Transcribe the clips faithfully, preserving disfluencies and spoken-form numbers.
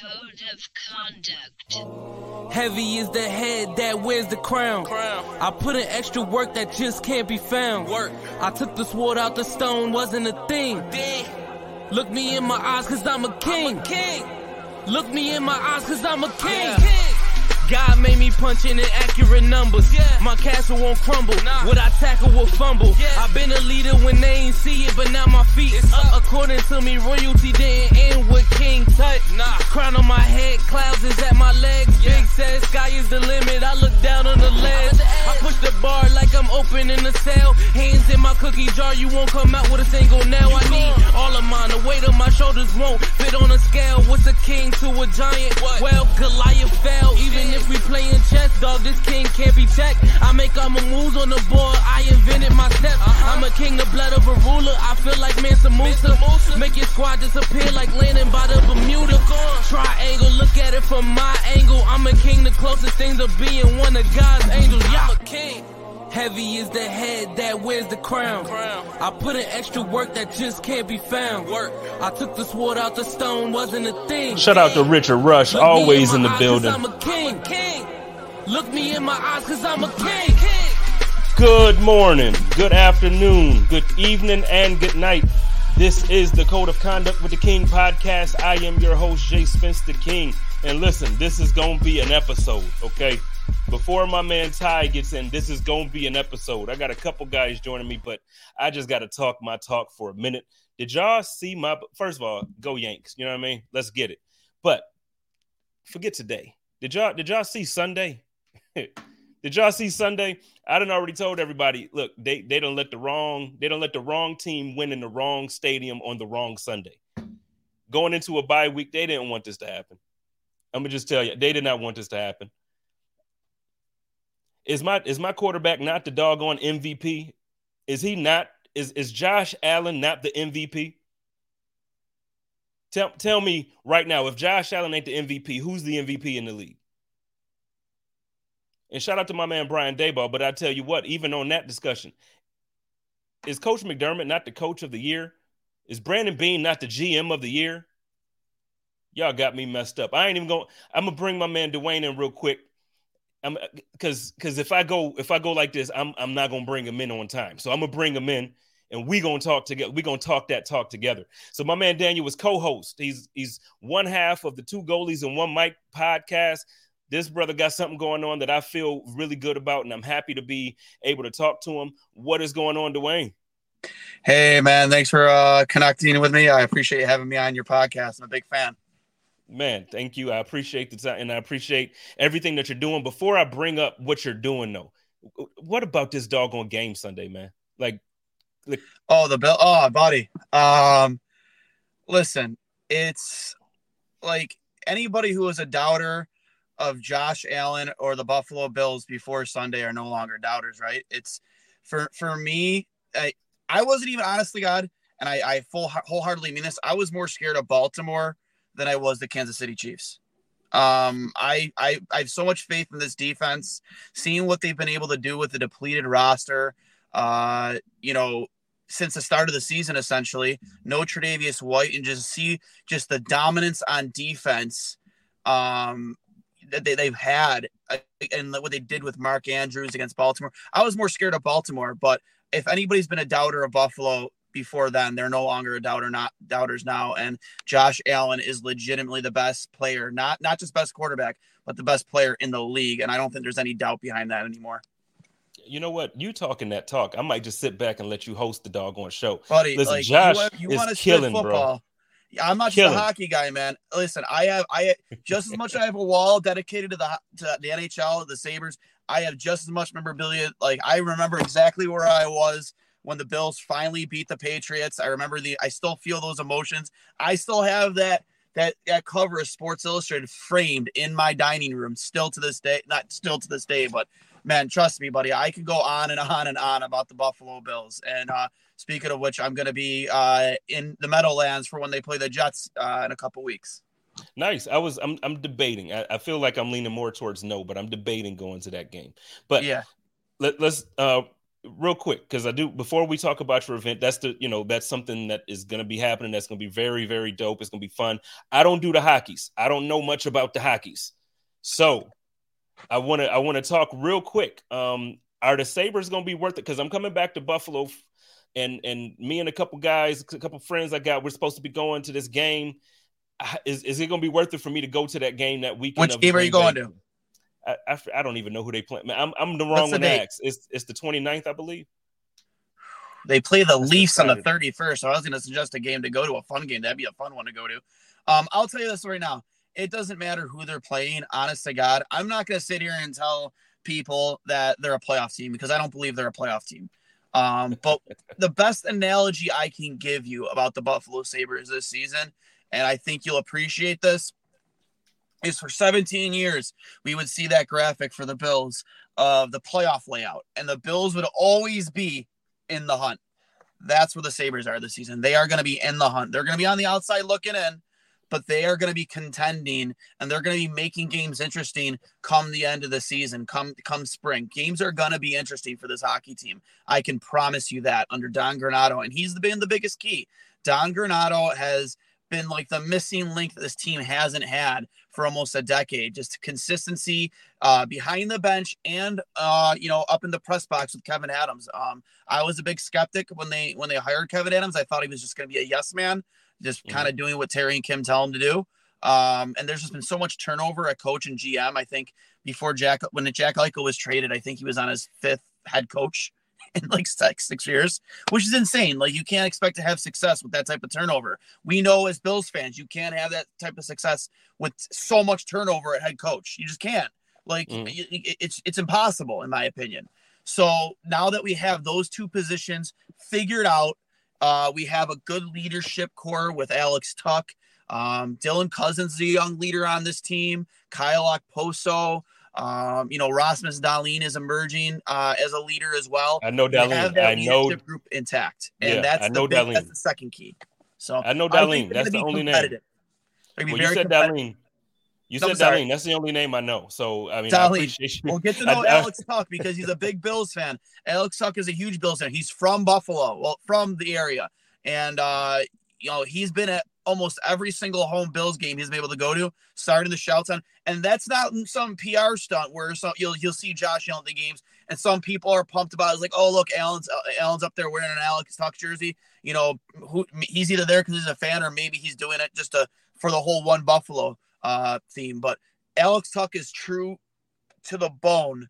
Code of conduct. Heavy is the head that wears the crown. crown. I put in extra work that just can't be found. Work. I took the sword out the stone, wasn't a thing. Dang. Look me in my eyes, cause I'm a king. I'm a king. Look me in my eyes, cause I'm a king. Yeah. king. God made me punch in inaccurate numbers. Yeah. My castle won't crumble. Nah. What I tackle will fumble. Yeah. I've been a leader when they ain't see it, but now my feet is up. up. According to me, royalty didn't end with King Tut. Nah. Crown on my head, clouds is at my legs. Yeah. Big says sky is the limit. I look down on the ledge. I push the bar like I'm open in the cell. Hands in my cookie jar, you won't come out with a single nail. You I need gone. all of mine. The weight of my shoulders won't fit on a scale. What's a king to a giant? What? Well, Goliath fell. Even if we playing chess, dog, this king can't be checked. I make all my moves on the board, I invented my steps. Uh-huh. I'm a king of blood of a ruler, I feel like Mansa Musa. Musa. Make your squad disappear like landing by the Bermuda. Triangle, look at it from my angle. I'm a king, the closest thing to being one of God's angels. Yeah. I'm a king. Heavy is the head that wears the crown. crown. I put in extra work that just can't be found. Work. I took the sword out the stone, wasn't a thing. Shout out to Richard Rush, Look always in, in the building. I'm a king. I'm a king. Look me in my eyes, cause I'm a king. Good morning, good afternoon, good evening, and good night. This is the Code of Conduct with the King podcast. I am your host, Jay Spence the King. And listen, this is going to be an episode, okay? Before my man Ty gets in, this is going to be an episode. I got a couple guys joining me, but I just got to talk my talk for a minute. Did y'all see my – first of all, go Yanks. You know what I mean? Let's get it. But forget today. Did y'all, did y'all see Sunday? Did y'all see Sunday? I done already told everybody, look, they, they done let the wrong – they done let the wrong team win in the wrong stadium on the wrong Sunday. Going into a bye week, they didn't want this to happen. I'm going to just tell you, they did not want this to happen. Is my is my quarterback not the doggone M V P? Is he not? Is is Josh Allen not the M V P? Tell tell me right now, if Josh Allen ain't the M V P, who's the M V P in the league? And shout out to my man Brian Daboll, but I tell you what, even on that discussion, is Coach McDermott not the coach of the year? Is Brandon Beane not the G M of the year? Y'all got me messed up. I ain't even going. I'm gonna bring my man Dwayne in real quick. I'm, cause, cause if I go, if I go like this, I'm, I'm not gonna bring him in on time. So I'm gonna bring him in, and we gonna talk together. We gonna talk that talk together. So my man Daniel was co-host. He's, he's one half of the Two Goalies and One Mike podcast. This brother got something going on that I feel really good about, and I'm happy to be able to talk to him. What is going on, Dwayne? Hey man, thanks for uh, connecting with me. I appreciate you having me on your podcast. I'm a big fan. Man, thank you. I appreciate the time, and I appreciate everything that you're doing. Before I bring up what you're doing, though, what about this doggone game Sunday, man? Like, like- oh, the bell, oh, buddy. Um, listen, it's like anybody who was a doubter of Josh Allen or the Buffalo Bills before Sunday are no longer doubters, right? It's for for me. I I wasn't even honestly, God, and I I full wholeheartedly mean this. I was more scared of Baltimore than I was the Kansas City Chiefs. Um, I, I I have so much faith in this defense, seeing what they've been able to do with the depleted roster, uh, you know, since the start of the season, essentially. No Tre'Davious White, and just see just the dominance on defense um, that they, they've had and what they did with Mark Andrews against Baltimore. I was more scared of Baltimore, but if anybody's been a doubter of Buffalo before then, they're no longer a doubter, not doubters now. And Josh Allen is legitimately the best player, not, not just best quarterback, but the best player in the league. And I don't think there's any doubt behind that anymore. You know what? You talking that talk. I might just sit back and let you host the doggone show. Buddy, listen, like, Josh you, you is want killing, football. Bro. I'm not just killing. a hockey guy, man. Listen, I have, I just as much I have a wall dedicated to the, to the N H L, the Sabres. I have just as much memorabilia. Like, I remember exactly where I was when the Bills finally beat the Patriots. I remember the, I still feel those emotions. I still have that, that, that cover of Sports Illustrated framed in my dining room still to this day, not still to this day, but man, trust me, buddy, I can go on and on and on about the Buffalo Bills. And uh, speaking of which, I'm going to be uh, in the Meadowlands for when they play the Jets uh, in a couple weeks. Nice. I was, I'm, I'm debating. I, I feel like I'm leaning more towards no, but I'm debating going to that game, but yeah, let, let's, uh, real quick, because I do, before we talk about your event, that's the, you know, that's something that is going to be happening. That's going to be very, very dope. It's going to be fun. I don't do the hockeys. I don't know much about the hockeys. So I want to, I want to talk real quick. Um, are the Sabres going to be worth it? Because I'm coming back to Buffalo, and, and me and a couple guys, a couple friends I got, we're supposed to be going to this game. Is is it going to be worth it for me to go to that game that weekend? Which game are you going to? I, I, I don't even know who they play. Man, I'm I'm the wrong one to ask. It's it's the twenty-ninth, I believe. They play the Leafs on the thirty-first, so I was going to suggest a game to go to, a fun game. That'd be a fun one to go to. Um, I'll tell you this right now. It doesn't matter who they're playing, honest to God. I'm not going to sit here and tell people that they're a playoff team, because I don't believe they're a playoff team. Um, but the best analogy I can give you about the Buffalo Sabres this season, and I think you'll appreciate this, is for seventeen years, we would see that graphic for the Bills of the playoff layout, and the Bills would always be in the hunt. That's where the Sabres are this season. They are going to be in the hunt. They're going to be on the outside looking in, but they are going to be contending, and they're going to be making games interesting come the end of the season, come come spring. Games are going to be interesting for this hockey team. I can promise you that, under Don Granato, and he's been the biggest key. Don Granato has been like the missing link that this team hasn't had for almost a decade. Just consistency uh, behind the bench and, uh, you know, up in the press box with Kevin Adams. Um, I was a big skeptic when they when they hired Kevin Adams. I thought he was just going to be a yes man, just kind of doing what Terry and Kim tell him to do. Um, and there's just been so much turnover at coach and G M. I think before Jack, when Jack Eichel was traded, I think he was on his fifth head coach in like six, six years, which is insane. Like, you can't expect to have success with that type of turnover. We know as Bills fans, you can't have that type of success with so much turnover at head coach. You just can't. Like, mm. it's, it's impossible, in my opinion. So now that we have those two positions figured out, uh, we have a good leadership core with Alex Tuch. Um, Dylan Cousins is a young leader on this team. Kyle Okposo. Um, you know, Rasmus Darlene is emerging uh, as a leader as well. I know Darlene. Have that I know group intact, and yeah, that's, I know the big, that's the second key. So I know Darlene. That's the only name. Well, you said Darlene. You no, said Darlene. That's the only name I know. So I mean, Darlene. I appreciate you. We'll get to know I, Alex Tuch because he's a big Bills fan. Alex Tuch is a huge Bills fan. He's from Buffalo, well, from the area, and uh, you know, he's been at almost every single home Bills game he's been able to go to, starting the shouts on. And that's not some P R stunt where some, you'll you'll see Josh Allen at the games, and some people are pumped about it. It's like, oh, look, Allen's uh, Allen's up there wearing an Alex Tuch jersey. You know, who, he's either there because he's a fan, or maybe he's doing it just to, for the whole one Buffalo uh, theme. But Alex Tuch is true to the bone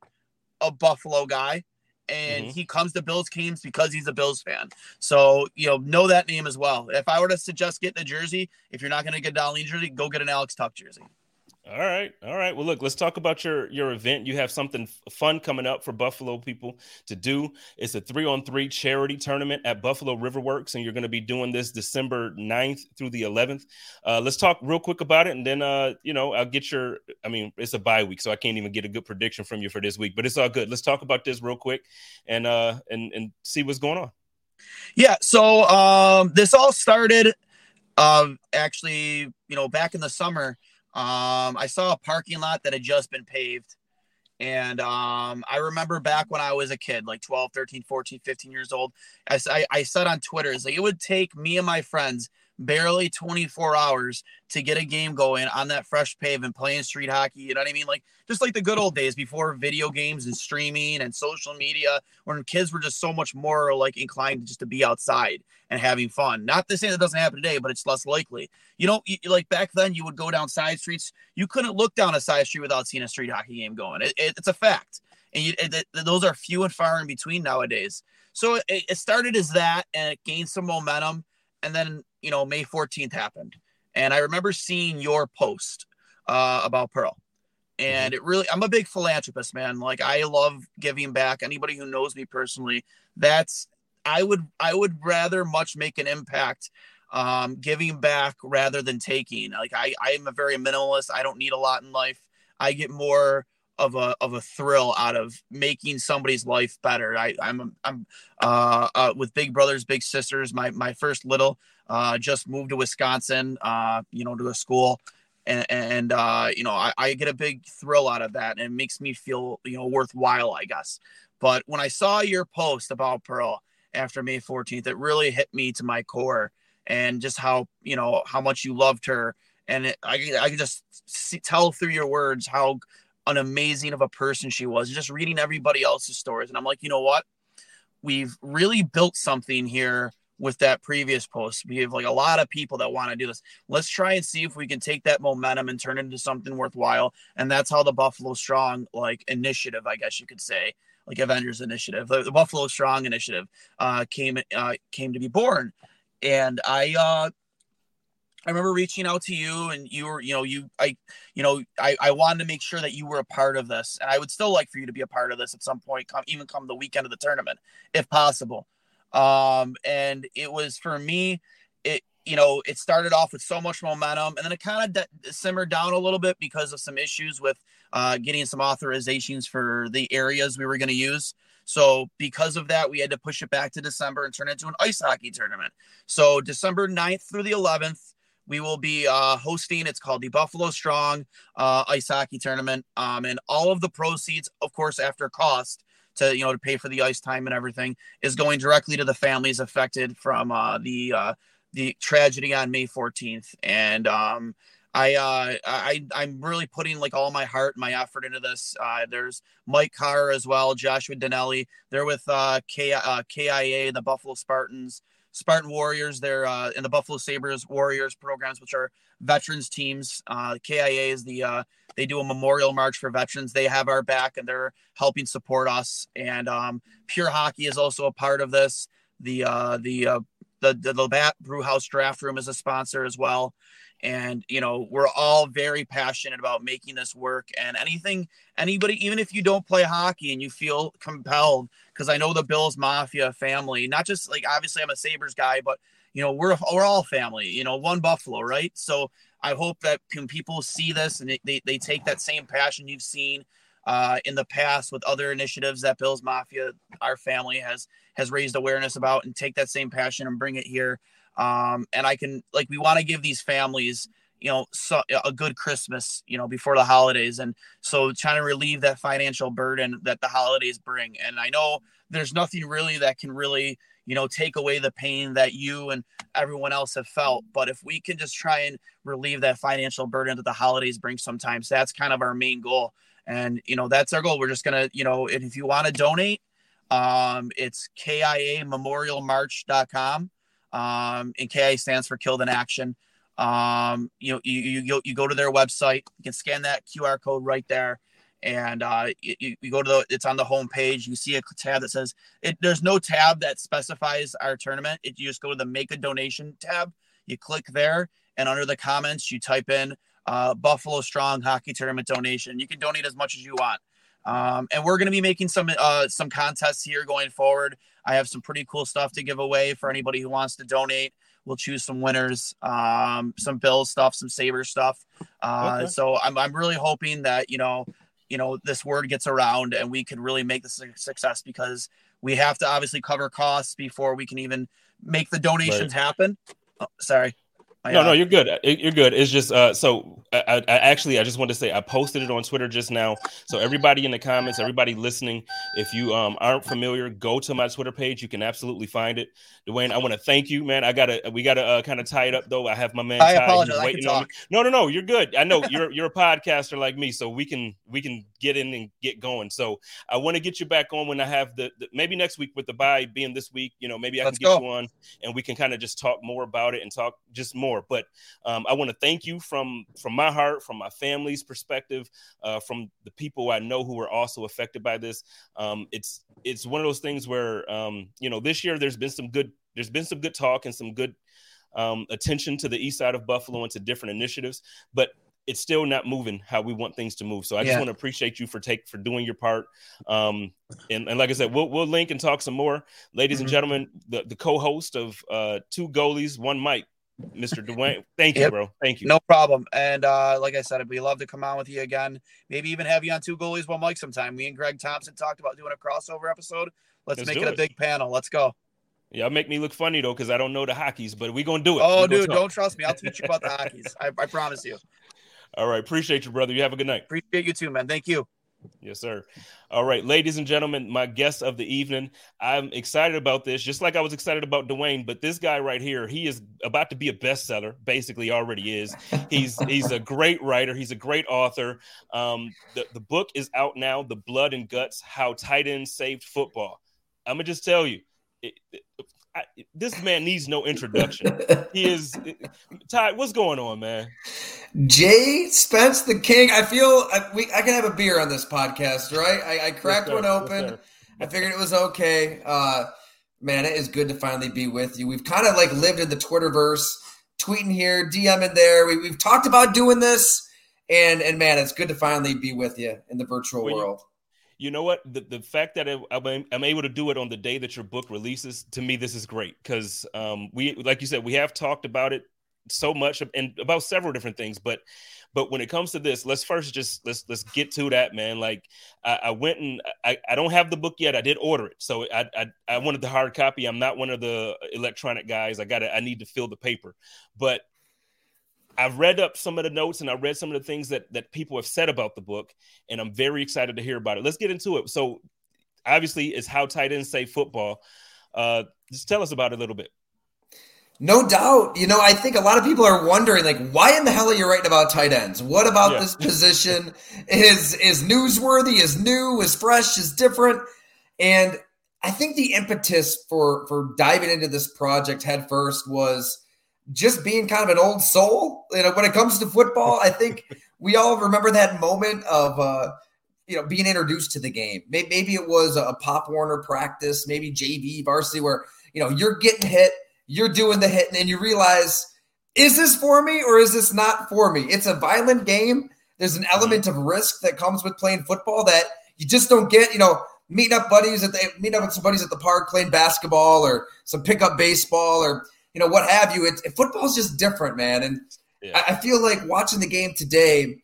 a Buffalo guy. And mm-hmm. he comes to Bills games because he's a Bills fan. So, you know, know that name as well. If I were to suggest getting a jersey, if you're not going to get a Darlene jersey, go get an Alex Tuch jersey. All right. All right. Well, look, let's talk about your, your event. You have something fun coming up for Buffalo people to do. It's a three-on-three charity tournament at Buffalo Riverworks, and you're going to be doing this December ninth through the eleventh. Uh, let's talk real quick about it, and then, uh, you know, I'll get your – I mean, it's a bye week, so I can't even get a good prediction from you for this week, but it's all good. Let's talk about this real quick and uh, and, and see what's going on. Yeah, so um, this all started um, actually, you know, back in the summer. Um, I saw a parking lot that had just been paved. And, um, I remember back when I was a kid, like twelve, thirteen, fourteen, fifteen years old, I, I, I said on Twitter, it's like, it would take me and my friends barely twenty-four hours to get a game going on that fresh pavement, playing street hockey. You know what I mean? Like, just like the good old days before video games and streaming and social media, when kids were just so much more like inclined just to be outside and having fun. Not to say that doesn't happen today, but it's less likely. You know, like back then you would go down side streets. You couldn't look down a side street without seeing a street hockey game going. It, it, it's a fact. And you, it, those are few and far in between nowadays. So it, it started as that, and it gained some momentum. And then, you know, May fourteenth happened. And I remember seeing your post uh, about Pearl. And it really, I'm a big philanthropist, man. Like, I love giving back. Anybody who knows me personally, that's, I would, I would rather much make an impact um, giving back rather than taking. Like, I, I'm a very minimalist. I don't need a lot in life. I get more of a, of a thrill out of making somebody's life better. I I'm, I'm, uh, uh, with big brothers, big sisters. My, my first little, uh, just moved to Wisconsin, uh, you know, to a school, and, and, uh, you know, I, I get a big thrill out of that, and it makes me feel, you know, worthwhile, I guess. But when I saw your post about Pearl after May fourteenth, it really hit me to my core, and just how, you know, how much you loved her. And it, I, I can just see, tell through your words how an amazing of a person she was, just reading everybody else's stories. And I'm like, you know what? We've really built something here with that previous post. We have like a lot of people that want to do this. Let's try and see if we can take that momentum and turn it into something worthwhile. And that's how the Buffalo Strong, like, initiative, I guess you could say, like Avengers initiative, the, the Buffalo Strong initiative uh, came, uh, came to be born. And I, uh, I remember reaching out to you, and you were, you know, you, I, you know, I, I wanted to make sure that you were a part of this, and I would still like for you to be a part of this at some point, come, even come the weekend of the tournament, if possible. Um, and it was, for me, it, you know, it started off with so much momentum, and then it kind of de- simmered down a little bit because of some issues with, uh, getting some authorizations for the areas we were going to use. So because of that, we had to push it back to December and turn it into an ice hockey tournament. So December ninth through the eleventh, we will be uh, hosting, it's called the Buffalo Strong uh, Ice Hockey Tournament. Um, and all of the proceeds, of course, after cost to, you know, to pay for the ice time and everything, is going directly to the families affected from uh, the uh, the tragedy on May fourteenth. And um, I, uh, I, I'm really putting like all my heart and my effort into this. Uh, there's Mike Carr as well, Joshua Dinelli. They're with uh, K- uh, K I A, the Buffalo Spartans. Spartan Warriors, they're uh, in the Buffalo Sabres Warriors programs, which are veterans teams. Uh, K I A is the, uh, they do a memorial march for veterans. They have our back, and they're helping support us. And um, Pure Hockey is also a part of this. The, uh, the, uh, the, the, the Bat Brewhouse Draft Room is a sponsor as well. And, you know, we're all very passionate about making this work, and anything, anybody, even if you don't play hockey and you feel compelled, because I know the Bills Mafia family, not just like, obviously I'm a Sabres guy, but, you know, we're, we're all family, you know, one Buffalo, right? So I hope that when people see this and they, they take that same passion you've seen uh, in the past with other initiatives that Bills Mafia, our family has, has raised awareness about, and take that same passion and bring it here. Um, and I can, like, we want to give these families, you know, so, a good Christmas, you know, before the holidays. And so trying to relieve that financial burden that the holidays bring. And I know there's nothing really that can really, you know, take away the pain that you and everyone else have felt. But if we can just try and relieve that financial burden that the holidays bring sometimes, that's kind of our main goal. And, you know, that's our goal. We're just going to, you know, if you want to donate, um, it's K I A memorial march dot com. Um, and K I A stands for Killed in Action. Um, you know, you, you, you go to their website, you can scan that Q R code right there. And, uh, you, you go to the, it's on the homepage. You see a tab that says it, there's no tab that specifies our tournament. It, you just go to the Make a Donation tab, you click there, and under the comments, you type in, uh, Buffalo Strong Hockey Tournament donation. You can donate as much as you want. Um, and we're going to be making some, uh, some contests here going forward. I have some pretty cool stuff to give away for anybody who wants to donate. We'll choose some winners, um, some Bills stuff, some Sabres stuff. Uh, okay. So I'm, I'm really hoping that, you know, you know, this word gets around and we could really make this a success, because we have to obviously cover costs before we can even make the donations right. happen. Oh, sorry. I, no, uh, no, you're good. You're good. It's just uh, so I, I actually I just want to say I posted it on Twitter just now. So everybody in the comments, everybody listening, if you um, aren't familiar, go to my Twitter page. You can absolutely find it. Dwayne, I want to thank you, man. I gotta we gotta uh, kind of tie it up though. I have my man. I apologize. I can talk. No, no, no. You're good. I know you're you're a podcaster like me, so we can we can get in and get going. So I want to get you back on when I have the, the maybe next week, with the bye being this week. You know, maybe I Let's can get go. you on and we can kind of just talk more about it and talk just more. But um, I want to thank you from from my heart, from my family's perspective, uh, from the people I know who are also affected by this. Um, it's it's one of those things where, um, you know, this year there's been some good there's been some good talk and some good um, attention to the east side of Buffalo and to different initiatives, but it's still not moving how we want things to move. So I yeah. just want to appreciate you for take for doing your part. Um, and, and like I said, we'll, we'll link and talk some more. Ladies mm-hmm. and gentlemen, the, the co-host of uh, Two Goalies, One Mic, Mister Dwayne, thank you, yep. bro. Thank you. No problem. And uh, like I said, we'd love to come on with you again. Maybe even have you on Two Goalies, One Mic sometime. Me and Greg Thompson talked about doing a crossover episode. Let's, Let's make it, it a big panel. Let's go. Y'all make me look funny, though, because I don't know the hockeys, but we're going to do it. Oh, we're dude, don't trust me. I'll teach you about the hockeys. I, I promise you. All right. Appreciate you, brother. You have a good night. Appreciate you, too, man. Thank you. Yes, sir. All right, ladies and gentlemen, my guest of the evening. I'm excited about this, just like I was excited about Dwayne, but this guy right here, he is about to be a bestseller, basically already is. He's he's a great writer. He's a great author. Um, the, the book is out now, The Blood and Guts, How Tight Ends Saved Football. I'm going to just tell you, it, it, I, this man needs no introduction. He is – Ty, what's going on, man? Jay Spence the King. I feel I, – we I can have a beer on this podcast, right? I, I cracked yes, one open. Yes, I figured it was okay. Uh, man, it is good to finally be with you. We've kind of like lived in the Twitterverse, tweeting here, DMing there. We, we've talked about doing this, and, and man, it's good to finally be with you in the virtual well, world. You- You know what? The the fact that I'm able to do it on the day that your book releases, to me, this is great because um, we, like you said, we have talked about it so much and about several different things. But but when it comes to this, let's first just let's let's get to that, man. Like I, I went and I, I don't have the book yet. I did order it, so I, I I wanted the hard copy. I'm not one of the electronic guys. I got I need to fill the paper, but. I've read up some of the notes and I read some of the things that, that people have said about the book, and I'm very excited to hear about it. Let's get into it. So obviously it's How Tight Ends Save Football. Uh, just tell us about it a little bit. No doubt. You know, I think a lot of people are wondering, like, why in the hell are you writing about tight ends? What about yeah. this position is, is newsworthy, is new, is fresh, is different. And I think the impetus for, for diving into this project head first was just being kind of an old soul, you know, when it comes to football. I think we all remember that moment of, uh, you know, being introduced to the game. Maybe, maybe it was a Pop Warner practice, maybe J V varsity, where, you know, you're getting hit, you're doing the hit, and then you realize, is this for me or is this not for me? It's a violent game. There's an element of risk that comes with playing football that you just don't get, you know, meeting up buddies at the, meeting up with some buddies at the park, playing basketball or some pickup baseball or, you know, what have you. It's, football's just different, man. And yeah. I, I feel like watching the game today,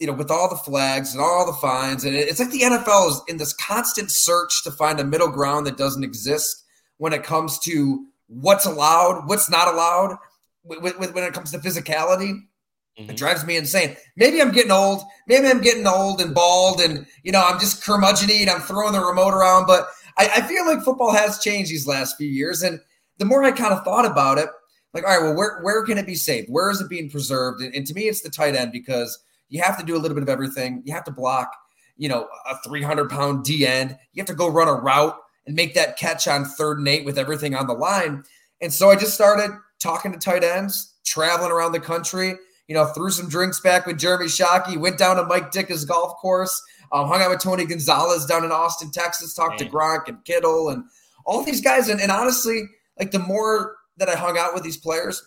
you know, with all the flags and all the fines, and it, it's like the N F L is in this constant search to find a middle ground that doesn't exist when it comes to what's allowed, what's not allowed, with, with, when it comes to physicality. Mm-hmm. It drives me insane. Maybe I'm getting old. Maybe I'm getting old and bald and, you know, I'm just curmudgeon-y and I'm throwing the remote around. But I, I feel like football has changed these last few years. And the more I kind of thought about it, like, all right, well, where, where can it be saved? Where is it being preserved? And, and to me, it's the tight end, because you have to do a little bit of everything. You have to block, you know, a three hundred pound D end. You have to go run a route and make that catch on third and eight with everything on the line. And so I just started talking to tight ends, traveling around the country, you know, threw some drinks back with Jeremy Shockey, went down to Mike Ditka's golf course, um, hung out with Tony Gonzalez down in Austin, Texas, talked Dang. to Gronk and Kittle and all these guys. And, and honestly, like, the more that I hung out with these players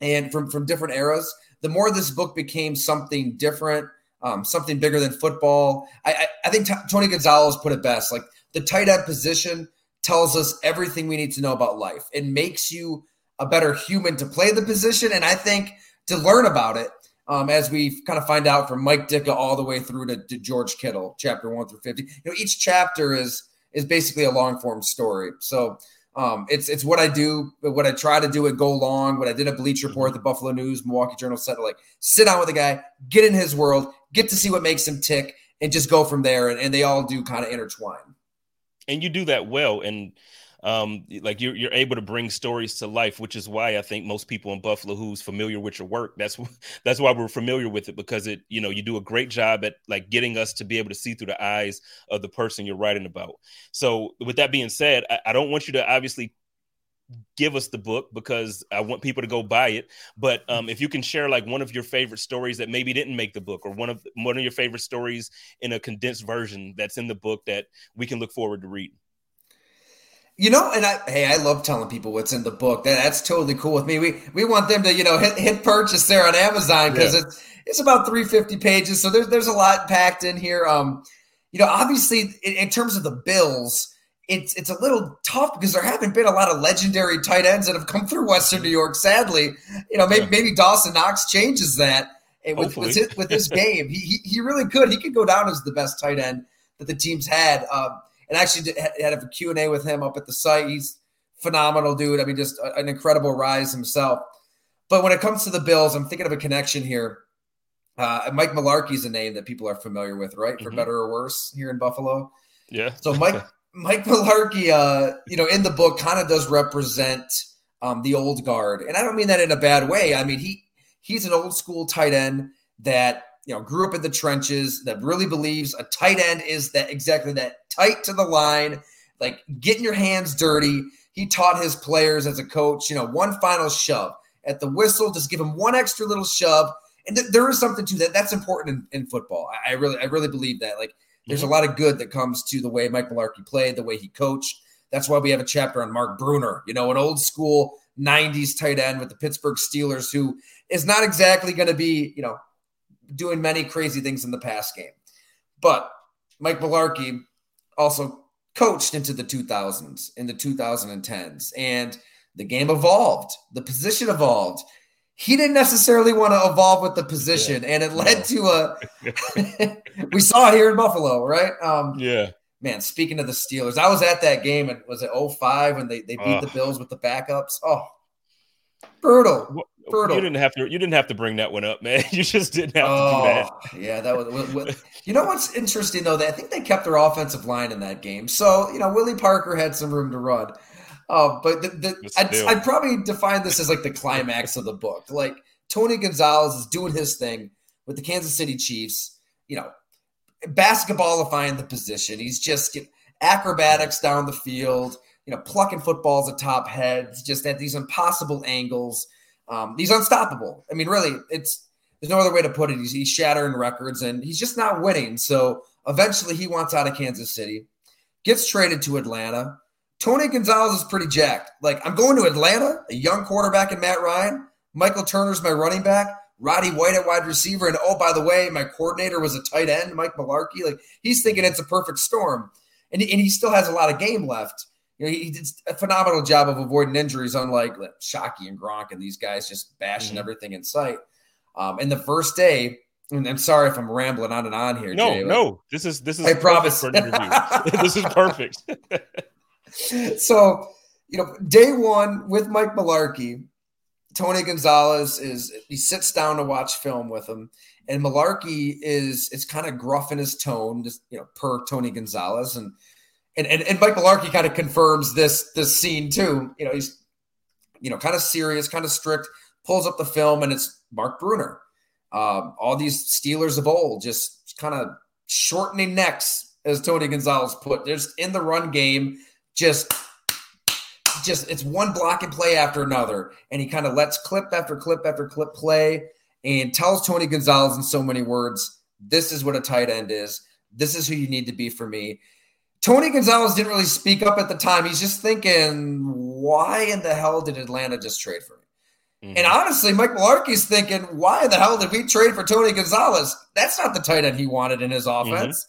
and from, from different eras, the more this book became something different, um, something bigger than football. I, I, I think t- Tony Gonzalez put it best. Like, the tight end position tells us everything we need to know about life. It makes you a better human to play the position, and I think to learn about it, um, as we kind of find out from Mike Ditka all the way through to, to George Kittle, chapter one through fifty. You know, each chapter is is basically a long-form story. So – Um, it's it's what I do, what I try to do at Go Long, what I did at Bleacher Report, the Buffalo News, Milwaukee Journal, said, like, sit down with a guy, get in his world, get to see what makes him tick, and just go from there. And, and they all do kind of intertwine. And you do that well. And um, like you're, you're able to bring stories to life, which is why I think most people in Buffalo who's familiar with your work, that's that's why we're familiar with it, because it, you know, you do a great job at like getting us to be able to see through the eyes of the person you're writing about. So with that being said, I, I don't want you to obviously give us the book because I want people to go buy it. But um, if you can share like one of your favorite stories that maybe didn't make the book, or one of one of your favorite stories in a condensed version that's in the book that we can look forward to reading. You know, and I, hey, I love telling people what's in the book. That, that's totally cool with me. We we want them to, you know, hit, hit purchase there on Amazon, because yeah. it's it's about three hundred fifty pages, so there's there's a lot packed in here. Um, you know, obviously in, in terms of the Bills, it's it's a little tough because there haven't been a lot of legendary tight ends that have come through Western New York. Sadly, you know, maybe yeah. maybe Dawson Knox changes that with with his, with his game. He, he he really could. He could go down as the best tight end that the team's had. Um, And actually had a Q and A with him up at the site. He's phenomenal, dude. I mean, just an incredible rise himself. But when it comes to the Bills, I'm thinking of a connection here. Uh, Mike Mularkey is a name that people are familiar with, right? For mm-hmm. better or worse here in Buffalo. Yeah. So Mike Mike Mularkey, uh, you know, in the book kind of does represent um, the old guard. And I don't mean that in a bad way. I mean, he he's an old school tight end that, you know, grew up in the trenches, that really believes a tight end is that exactly that, tight to the line, like getting your hands dirty. He taught his players as a coach, you know, one final shove at the whistle, just give him one extra little shove. And th- there is something to that. That's important in, in football. I, I really, I really believe that. Like, there's mm-hmm. a lot of good that comes to the way Mike Mularkey played, the way he coached. That's why we have a chapter on Mark Brunell, you know, an old school nineties tight end with the Pittsburgh Steelers, who is not exactly going to be, you know, doing many crazy things in the pass game. But Mike Mularkey also coached into the two thousands, in the two thousand tens, and the game evolved. The position evolved. He didn't necessarily want to evolve with the position, yeah. and it led yeah. to a – we saw it here in Buffalo, right? Um, yeah. Man, speaking of the Steelers, I was at that game, and was it oh five when they, they beat uh, the Bills with the backups? Oh, brutal, brutal. You didn't have to, you didn't have to bring that one up, man. You just didn't have oh, to do that. Yeah, that was, was, was – you know what's interesting, though? That I think they kept their offensive line in that game. So, you know, Willie Parker had some room to run. Oh, but the, the, I'd, I'd probably define this as like the climax of the book. Like Tony Gonzalez is doing his thing with the Kansas City Chiefs, you know, basketballifying the position. He's just getting acrobatics down the field, you know, plucking footballs atop heads, just at these impossible angles. Um, he's unstoppable. I mean, really, it's there's no other way to put it. He's, he's shattering records, and he's just not winning. So eventually he wants out of Kansas City, gets traded to Atlanta. Tony Gonzalez is pretty jacked. Like, I'm going to Atlanta, a young quarterback in Matt Ryan. Michael Turner's my running back. Roddy White at wide receiver. And, oh, by the way, my coordinator was a tight end, Mike Mularkey. Like, he's thinking it's a perfect storm. And he, and he still has a lot of game left. You know, he, he did a phenomenal job of avoiding injuries, unlike like, Shockey and Gronk and these guys just bashing mm-hmm. everything in sight. Um, and the first day – and I'm sorry if I'm rambling on and on here, No, Jay, no. This is, this is I promise. For an interview. This is perfect. So, you know, day one with Mike Mularkey, Tony Gonzalez is he sits down to watch film with him, and Mularkey is it's kind of gruff in his tone, just, you know, per Tony Gonzalez, and and and, and Mike Mularkey kind of confirms this this scene too. You know, he's you know kind of serious, kind of strict. Pulls up the film, and it's Mark Brunell. Um, all these Steelers of old, just kind of shortening necks, as Tony Gonzalez put. They're just in the run game. Just, just it's one block and play after another. And he kind of lets clip after clip after clip play and tells Tony Gonzalez in so many words, this is what a tight end is. This is who you need to be for me. Tony Gonzalez didn't really speak up at the time. He's just thinking, why in the hell did Atlanta just trade for me? Mm-hmm. And honestly, Mike Mularkey's thinking, why in the hell did we trade for Tony Gonzalez? That's not the tight end he wanted in his offense.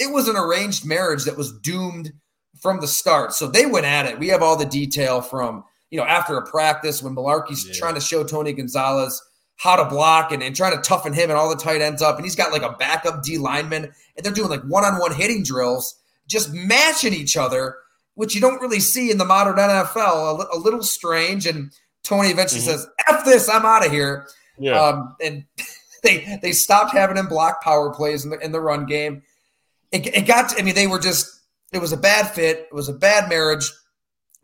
Mm-hmm. It was an arranged marriage that was doomed from the start. So they went at it. We have all the detail from, you know, after a practice when Mularkey's yeah. trying to show Tony Gonzalez how to block and, and trying to toughen him and all the tight ends up. And he's got like a backup D lineman, and they're doing like one-on-one hitting drills, just matching each other, which you don't really see in the modern N F L, a, a little strange. And Tony eventually mm-hmm. says, F this, I'm out of here. Yeah. Um, and they, they stopped having him block power plays in the, in the run game. It, it got, to, I mean, they were just, It was a bad fit. It was a bad marriage,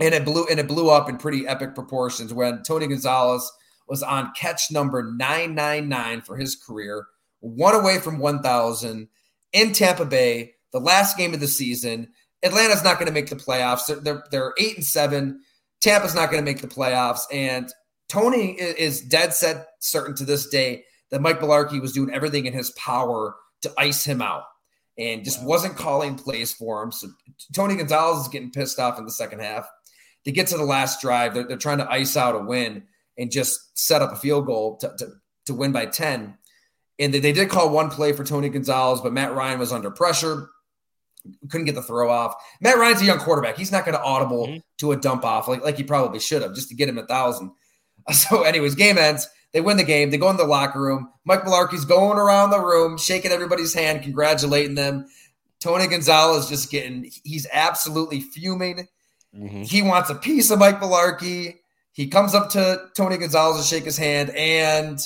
and it blew and it blew up in pretty epic proportions when Tony Gonzalez was on catch number nine ninety-nine for his career, one away from one thousand in Tampa Bay, the last game of the season. Atlanta's not going to make the playoffs. They're, they're, they're eight and seven. Tampa's not going to make the playoffs, and Tony is dead set certain to this day that Mike Mularkey was doing everything in his power to ice him out. And just wow. wasn't calling plays for him. So Tony Gonzalez is getting pissed off in the second half. They get to the last drive. They're, they're trying to ice out a win and just set up a field goal to, to, to win by ten. And they, they did call one play for Tony Gonzalez, but Matt Ryan was under pressure. Couldn't get the throw off. Matt Ryan's a young quarterback. He's not going to audible mm-hmm. to a dump off like, like he probably should have just to get him a thousand. So anyways, game ends. They win the game. They go in the locker room. Mike Mularkey's going around the room, shaking everybody's hand, congratulating them. Tony Gonzalez just getting – he's absolutely fuming. Mm-hmm. He wants a piece of Mike Mularkey. He comes up to Tony Gonzalez to shake his hand, and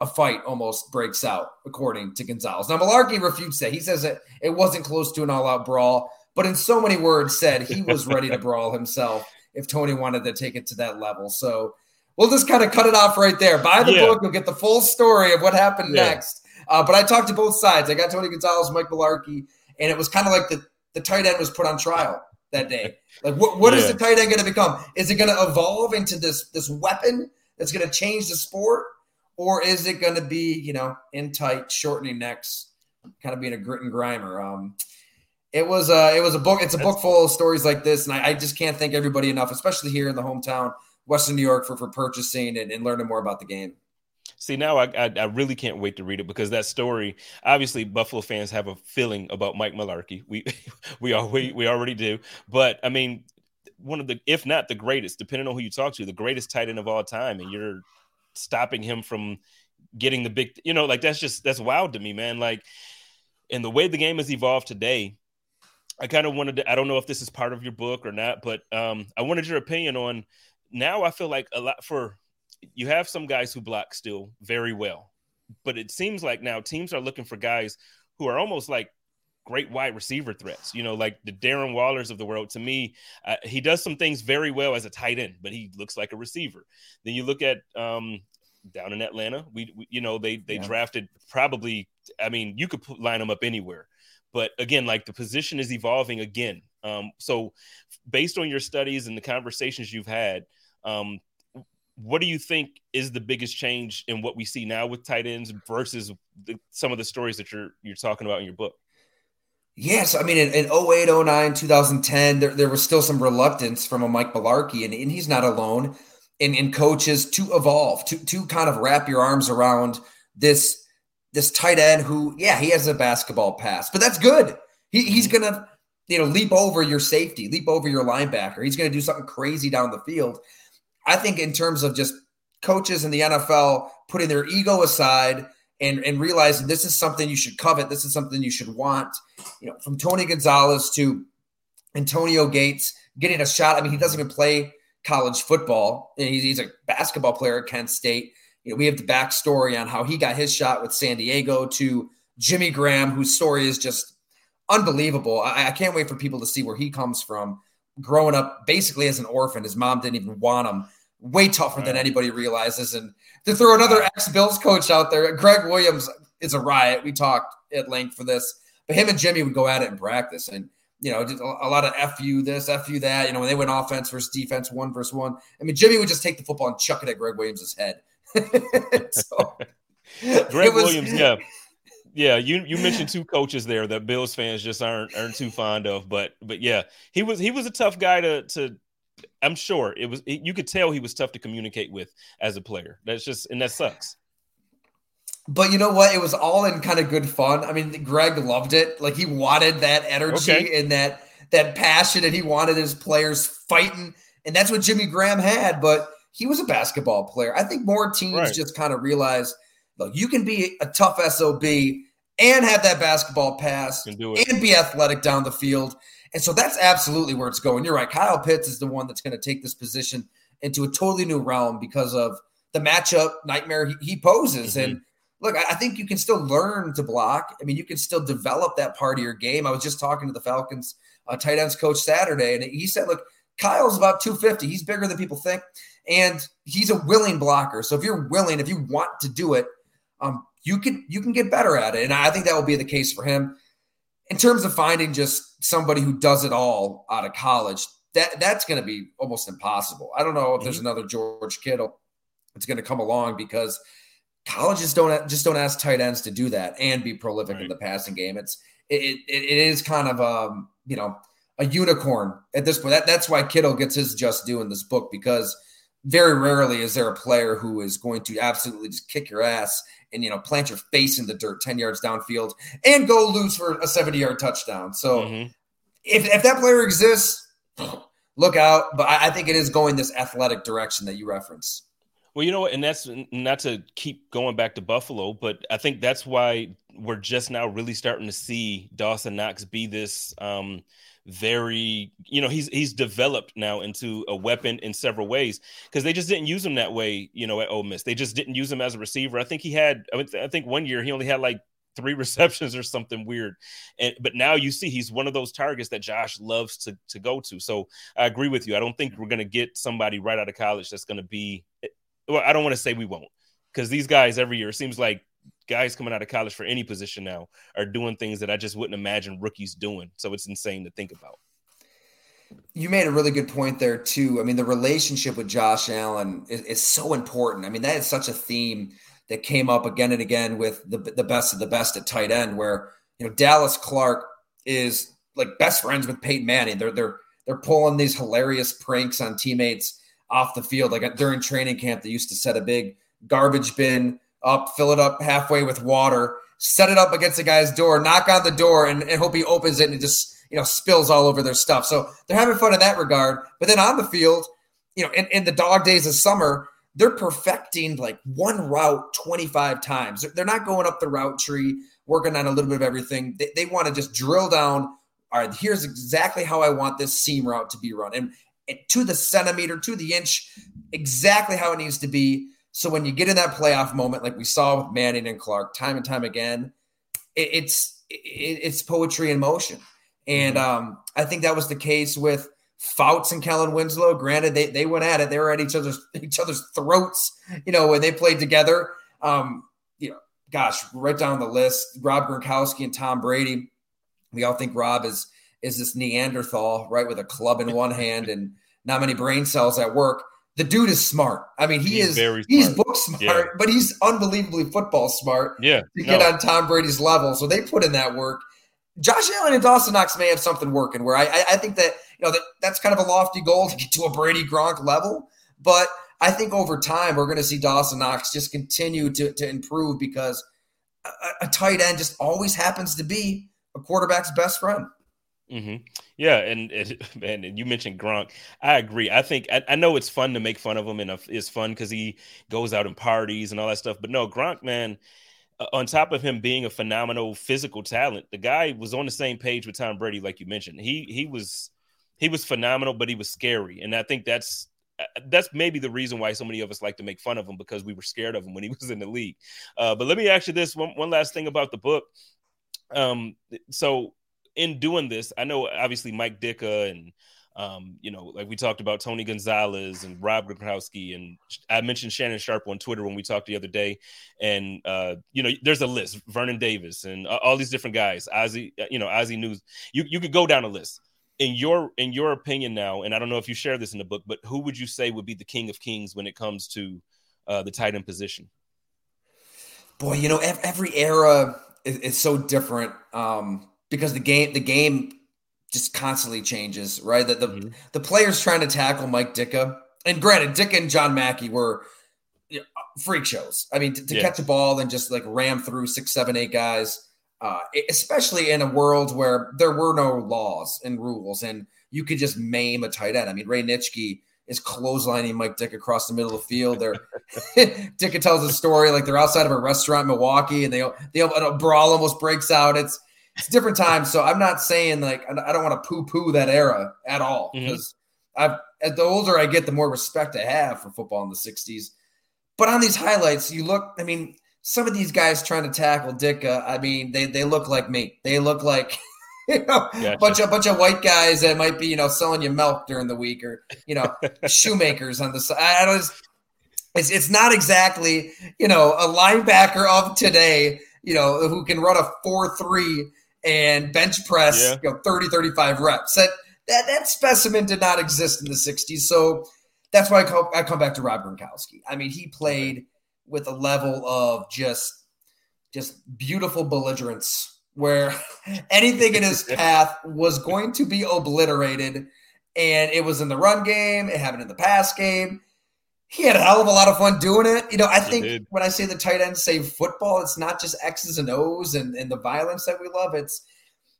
a fight almost breaks out, according to Gonzalez. Now, Mularkey refutes that. He says that it wasn't close to an all-out brawl, but in so many words said he was ready to brawl himself if Tony wanted to take it to that level. So we'll just kind of cut it off right there. Buy the yeah. book. You'll get the full story of what happened yeah. next. Uh, but I talked to both sides. I got Tony Gonzalez, Mike Mularkey, and it was kind of like the, the tight end was put on trial that day. Like, what, what yeah. is the tight end going to become? Is it going to evolve into this this weapon that's going to change the sport? Or is it going to be, you know, in tight, shortening necks, kind of being a grit and grimer? Um, it was a, it was a book. It's a book full of stories like this. And I, I just can't thank everybody enough, especially here in the hometown, Western New York, for, for purchasing and, and learning more about the game. See, now I, I I really can't wait to read it, because that story, obviously Buffalo fans have a feeling about Mike Mularkey. We we already, we already do. But, I mean, one of the, if not the greatest, depending on who you talk to, the greatest tight end of all time, and you're stopping him from getting the big, you know, like that's just, that's wild to me, man. Like, and the way the game has evolved today, I kind of wanted to, I don't know if this is part of your book or not, but um, I wanted your opinion on, now I feel like a lot for, you have some guys who block still very well, but it seems like now teams are looking for guys who are almost like great wide receiver threats, you know, like the Darren Wallers of the world. To me, uh, he does some things very well as a tight end, but he looks like a receiver. Then you look at um, down in Atlanta, we, we you know, they, they yeah. drafted probably, I mean, you could put, line them up anywhere, but again, like the position is evolving again. Um, so based on your studies and the conversations you've had, um, what do you think is the biggest change in what we see now with tight ends versus the, some of the stories that you're you're talking about in your book? Yes, I mean, in, in oh eight, oh nine, twenty ten, there, there was still some reluctance from a Mike Mularkey, and, and he's not alone, in, in coaches to evolve, to to kind of wrap your arms around this this tight end who, yeah, he has a basketball pass, but that's good. He, he's going to, you know, leap over your safety, leap over your linebacker. He's going to do something crazy down the field. I think in terms of just coaches in the N F L putting their ego aside and, and realizing this is something you should covet, this is something you should want, you know, from Tony Gonzalez to Antonio Gates getting a shot. I mean, he doesn't even play college football. He's, he's a basketball player at Kent State. You know, we have the backstory on how he got his shot with San Diego, to Jimmy Graham, whose story is just unbelievable. I, I can't wait for people to see where he comes from. Growing up basically as an orphan, his mom didn't even want him. Way tougher than anybody realizes. And to throw another ex-Bills coach out there, Greg Williams is a riot. We talked at length for this, but him and Jimmy would go at it in practice. And, you know, just a lot of F you this, F you that. You know, when they went offense versus defense, one versus one. I mean, Jimmy would just take the football and chuck it at Greg Williams' head. So, Greg was, Williams, yeah. Yeah, you, you mentioned two coaches there that Bills fans just aren't aren't too fond of, but but yeah, he was he was a tough guy to to. I'm sure it was. You could tell he was tough to communicate with as a player. That's just, and that sucks. But you know what? It was all in kind of good fun. I mean, Greg loved it. Like, he wanted that energy okay. and that that passion, and he wanted his players fighting, and that's what Jimmy Graham had. But he was a basketball player. I think more teams right. just kind of realize. Look, you can be a tough S O B and have that basketball pass and be athletic down the field. And so that's absolutely where it's going. You're right. Kyle Pitts is the one that's going to take this position into a totally new realm because of the matchup nightmare he, he poses. Mm-hmm. And look, I think you can still learn to block. I mean, you can still develop that part of your game. I was just talking to the Falcons uh, tight ends coach Saturday, and he said, look, Kyle's about two fifty. He's bigger than people think, and he's a willing blocker. So if you're willing, if you want to do it, Um, you can you can get better at it, and I think that will be the case for him. In terms of finding just somebody who does it all out of college, that that's going to be almost impossible. I don't know if there's mm-hmm. another George Kittle that's going to come along, because colleges don't just don't ask tight ends to do that and be prolific right. in the passing game. It's it, it it is kind of um you know a unicorn at this point. That, that's why Kittle gets his just due in this book, because very rarely is there a player who is going to absolutely just kick your ass and, you know, plant your face in the dirt ten yards downfield and go loose for a seventy-yard touchdown. So mm-hmm. if, if that player exists, look out. But I, I think it is going this athletic direction that you reference. Well, you know what, and that's not to keep going back to Buffalo, but I think that's why we're just now really starting to see Dawson Knox be this um, – very, you know, he's he's developed now into a weapon in several ways, because they just didn't use him that way, you know, at Ole Miss. They just didn't use him as a receiver. I think he had, I think one year he only had like three receptions or something weird. And but now you see he's one of those targets that Josh loves to to go to. So I agree with you. I don't think we're going to get somebody right out of college that's going to be, well, I don't want to say we won't, because these guys every year, it seems like guys coming out of college for any position now are doing things that I just wouldn't imagine rookies doing. So it's insane to think about. You made a really good point there too. I mean, the relationship with Josh Allen is, is so important. I mean, that is such a theme that came up again and again with the the best of the best at tight end, where, you know, Dallas Clark is like best friends with Peyton Manning. They're, they're, they're pulling these hilarious pranks on teammates off the field. Like during training camp, they used to set a big garbage bin up, fill it up halfway with water, set it up against the guy's door, knock on the door, and, and hope he opens it and it just, you know, spills all over their stuff. So they're having fun in that regard. But then on the field, you know, in, in the dog days of summer, they're perfecting like one route twenty-five times. They're not going up the route tree, working on a little bit of everything. They, they want to just drill down. All right, here's exactly how I want this seam route to be run. And, and to the centimeter, to the inch, exactly how it needs to be. So when you get in that playoff moment, like we saw with Manning and Clark time and time again, it, it's it, it's poetry in motion. And um, I think that was the case with Fouts and Kellen Winslow. Granted, they they went at it; they were at each other's each other's throats, you know, when they played together. Um, you know, gosh, right down the list: Rob Gronkowski and Tom Brady. We all think Rob is is this Neanderthal, right, with a club in one hand and not many brain cells at work. The dude is smart. I mean, he he's is very he's book smart, yeah. But he's unbelievably football smart. Yeah, to get no. on Tom Brady's level. So they put in that work. Josh Allen and Dawson Knox may have something working where I, I, I think that, you know, that that's kind of a lofty goal to get to a Brady Gronk level. But I think over time we're going to see Dawson Knox just continue to, to improve, because a, a tight end just always happens to be a quarterback's best friend. Mm-hmm. Yeah, and, and and you mentioned Gronk. I agree. I think I, I know it's fun to make fun of him, and it's fun because he goes out and parties and all that stuff. But no, Gronk, man, on top of him being a phenomenal physical talent, the guy was on the same page with Tom Brady, like you mentioned. He he was he was phenomenal, but he was scary, and I think that's that's maybe the reason why so many of us like to make fun of him, because we were scared of him when he was in the league. Uh, but let me ask you this one one last thing about the book. Um, so. In doing this, I know obviously Mike Ditka and, um, you know, like we talked about Tony Gonzalez and Rob Gronkowski, and I mentioned Shannon Sharp on Twitter when we talked the other day. And, uh, you know, there's a list, Vernon Davis and all these different guys, Ozzie, you know, Ozzie News. You you could go down a list. In your in your opinion now, and I don't know if you share this in the book, but who would you say would be the king of kings when it comes to uh, the tight end position? Boy, you know, every era is, is so different. Um Because the game, the game just constantly changes, right? The the, mm-hmm. the players trying to tackle Mike Ditka, and granted, Ditka and John Mackey were you know, freak shows. I mean, to, to yeah. catch a ball and just like ram through six, seven, eight guys, uh, especially in a world where there were no laws and rules, and you could just maim a tight end. I mean, Ray Nitschke is clotheslining Mike Ditka across the middle of the field. They're Ditka tells a story like they're outside of a restaurant in Milwaukee, and they they a brawl almost breaks out. It's It's different times, so I'm not saying like I don't want to poo-poo that era at all, because mm-hmm. I've, as the older I get, the more respect I have for football in the sixties. But on these highlights, you look. I mean, some of these guys trying to tackle Ditka. I mean, they they look like me. They look like you know, gotcha. bunch of bunch of white guys that might be you know selling you milk during the week, or you know shoemakers on the side. I don't. It's it's not exactly you know a linebacker of today. You know who can run a four three. And bench press, yeah. you know, thirty, thirty-five reps. That, that that specimen did not exist in the sixties. So that's why I, call, I come back to Rob Gronkowski. I mean, he played with a level of just, just beautiful belligerence, where anything in his path was going to be obliterated. And it was in the run game. It happened in the pass game. He had a hell of a lot of fun doing it. You know, I think when I say the tight end save football, it's not just X's and O's and, and the violence that we love. It's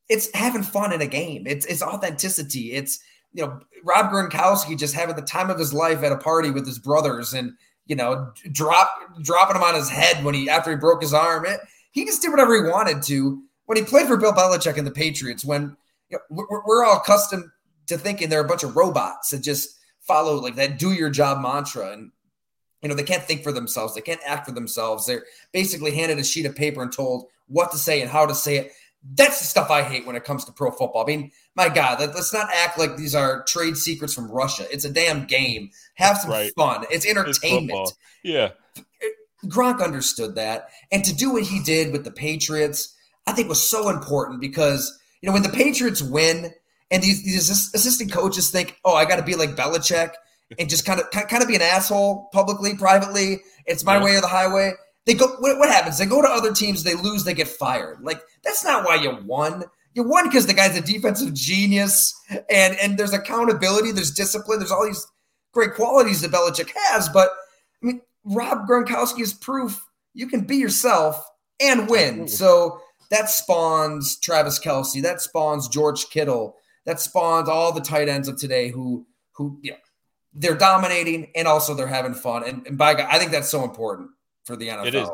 it's having fun in a game. It's it's authenticity. It's, you know, Rob Gronkowski just having the time of his life at a party with his brothers, and, you know, drop dropping him on his head when he after he broke his arm. It, he just did whatever he wanted to. When he played for Bill Belichick and the Patriots, when you know, we're, we're all accustomed to thinking they're a bunch of robots that just follow like that do your job mantra. And, you know, they can't think for themselves. They can't act for themselves. They're basically handed a sheet of paper and told what to say and how to say it. That's the stuff I hate when it comes to pro football. I mean, my God, let, let's not act like these are trade secrets from Russia. It's a damn game. Have some right. fun. It's entertainment. It's yeah. Gronk understood that. And to do what he did with the Patriots, I think was so important because, you know, when the Patriots win and these, these assistant coaches think, oh, I got to be like Belichick and just kind of kind of be an asshole publicly, privately. It's my yeah. way or the highway. They go. What, what happens? They go to other teams. They lose. They get fired. Like, that's not why you won. You won because the guy's a defensive genius, and and there's accountability, there's discipline, there's all these great qualities that Belichick has. But I mean, Rob Gronkowski is proof you can be yourself and win. So that spawns Travis Kelce. That spawns George Kittle. That spawns all the tight ends of today who who you know, they're dominating and also they're having fun. And, and by God, I think that's so important. For the N F L. It is.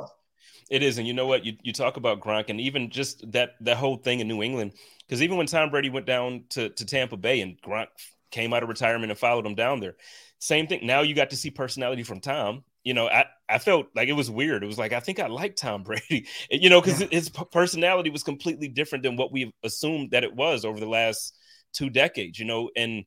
It is. And you know what? You you talk about Gronk and even just that that whole thing in New England. Because even when Tom Brady went down to, to Tampa Bay and Gronk came out of retirement and followed him down there. Same thing. Now you got to see personality from Tom. You know, I, I felt like it was weird. It was like, I think I like Tom Brady, you know, because yeah. his personality was completely different than what we've assumed that it was over the last two decades, you know. And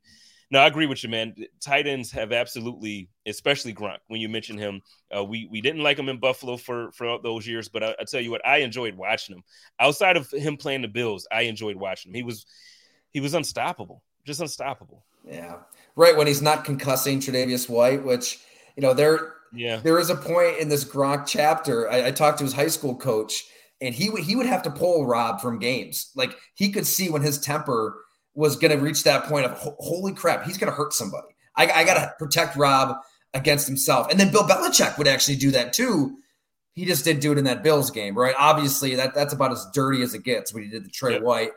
no, I agree with you, man. Tight ends have absolutely, especially Gronk, when you mention him. Uh, we we didn't like him in Buffalo for, for those years, but I, I tell you what, I enjoyed watching him. Outside of him playing the Bills, I enjoyed watching him. He was he was unstoppable, just unstoppable. Yeah, right when he's not concussing Tre'Davious White, which, you know, there, yeah. there is a point in this Gronk chapter. I, I talked to his high school coach, and he would, he would have to pull Rob from games. Like, he could see when his temper was going to reach that point of, holy crap, he's going to hurt somebody. I, I got to protect Rob against himself. And then Bill Belichick would actually do that too. He just didn't do it in that Bills game, right? Obviously, that that's about as dirty as it gets when he did the Trey yep. White.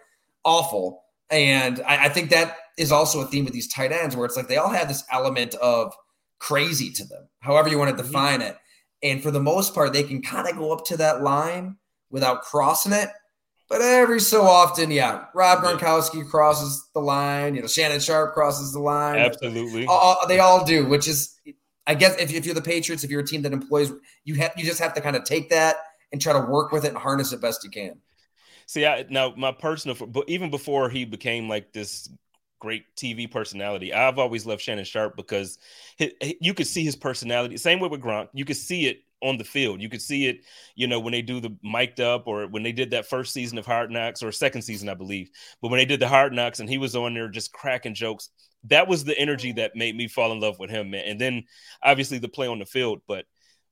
Awful. And I, I think that is also a theme with these tight ends where it's like they all have this element of crazy to them, however you want to define mm-hmm. it. And for the most part, they can kind of go up to that line without crossing it. But every so often, yeah, Rob Gronkowski crosses the line. You know, Shannon Sharpe crosses the line. Absolutely, all, they all do. Which is, I guess, if, if you're the Patriots, if you're a team that employs, you have you just have to kind of take that and try to work with it and harness it best you can. See, I, now my personal, but even before he became like this great T V personality, I've always loved Shannon Sharpe because he, he, you could see his personality. Same way with Gronk, you could see it on the field. You could see it, you know, when they do the mic'd up or when they did that first season of Hard Knocks or second season, I believe. But when they did the Hard Knocks and he was on there just cracking jokes, that was the energy that made me fall in love with him, man. And then obviously the play on the field. But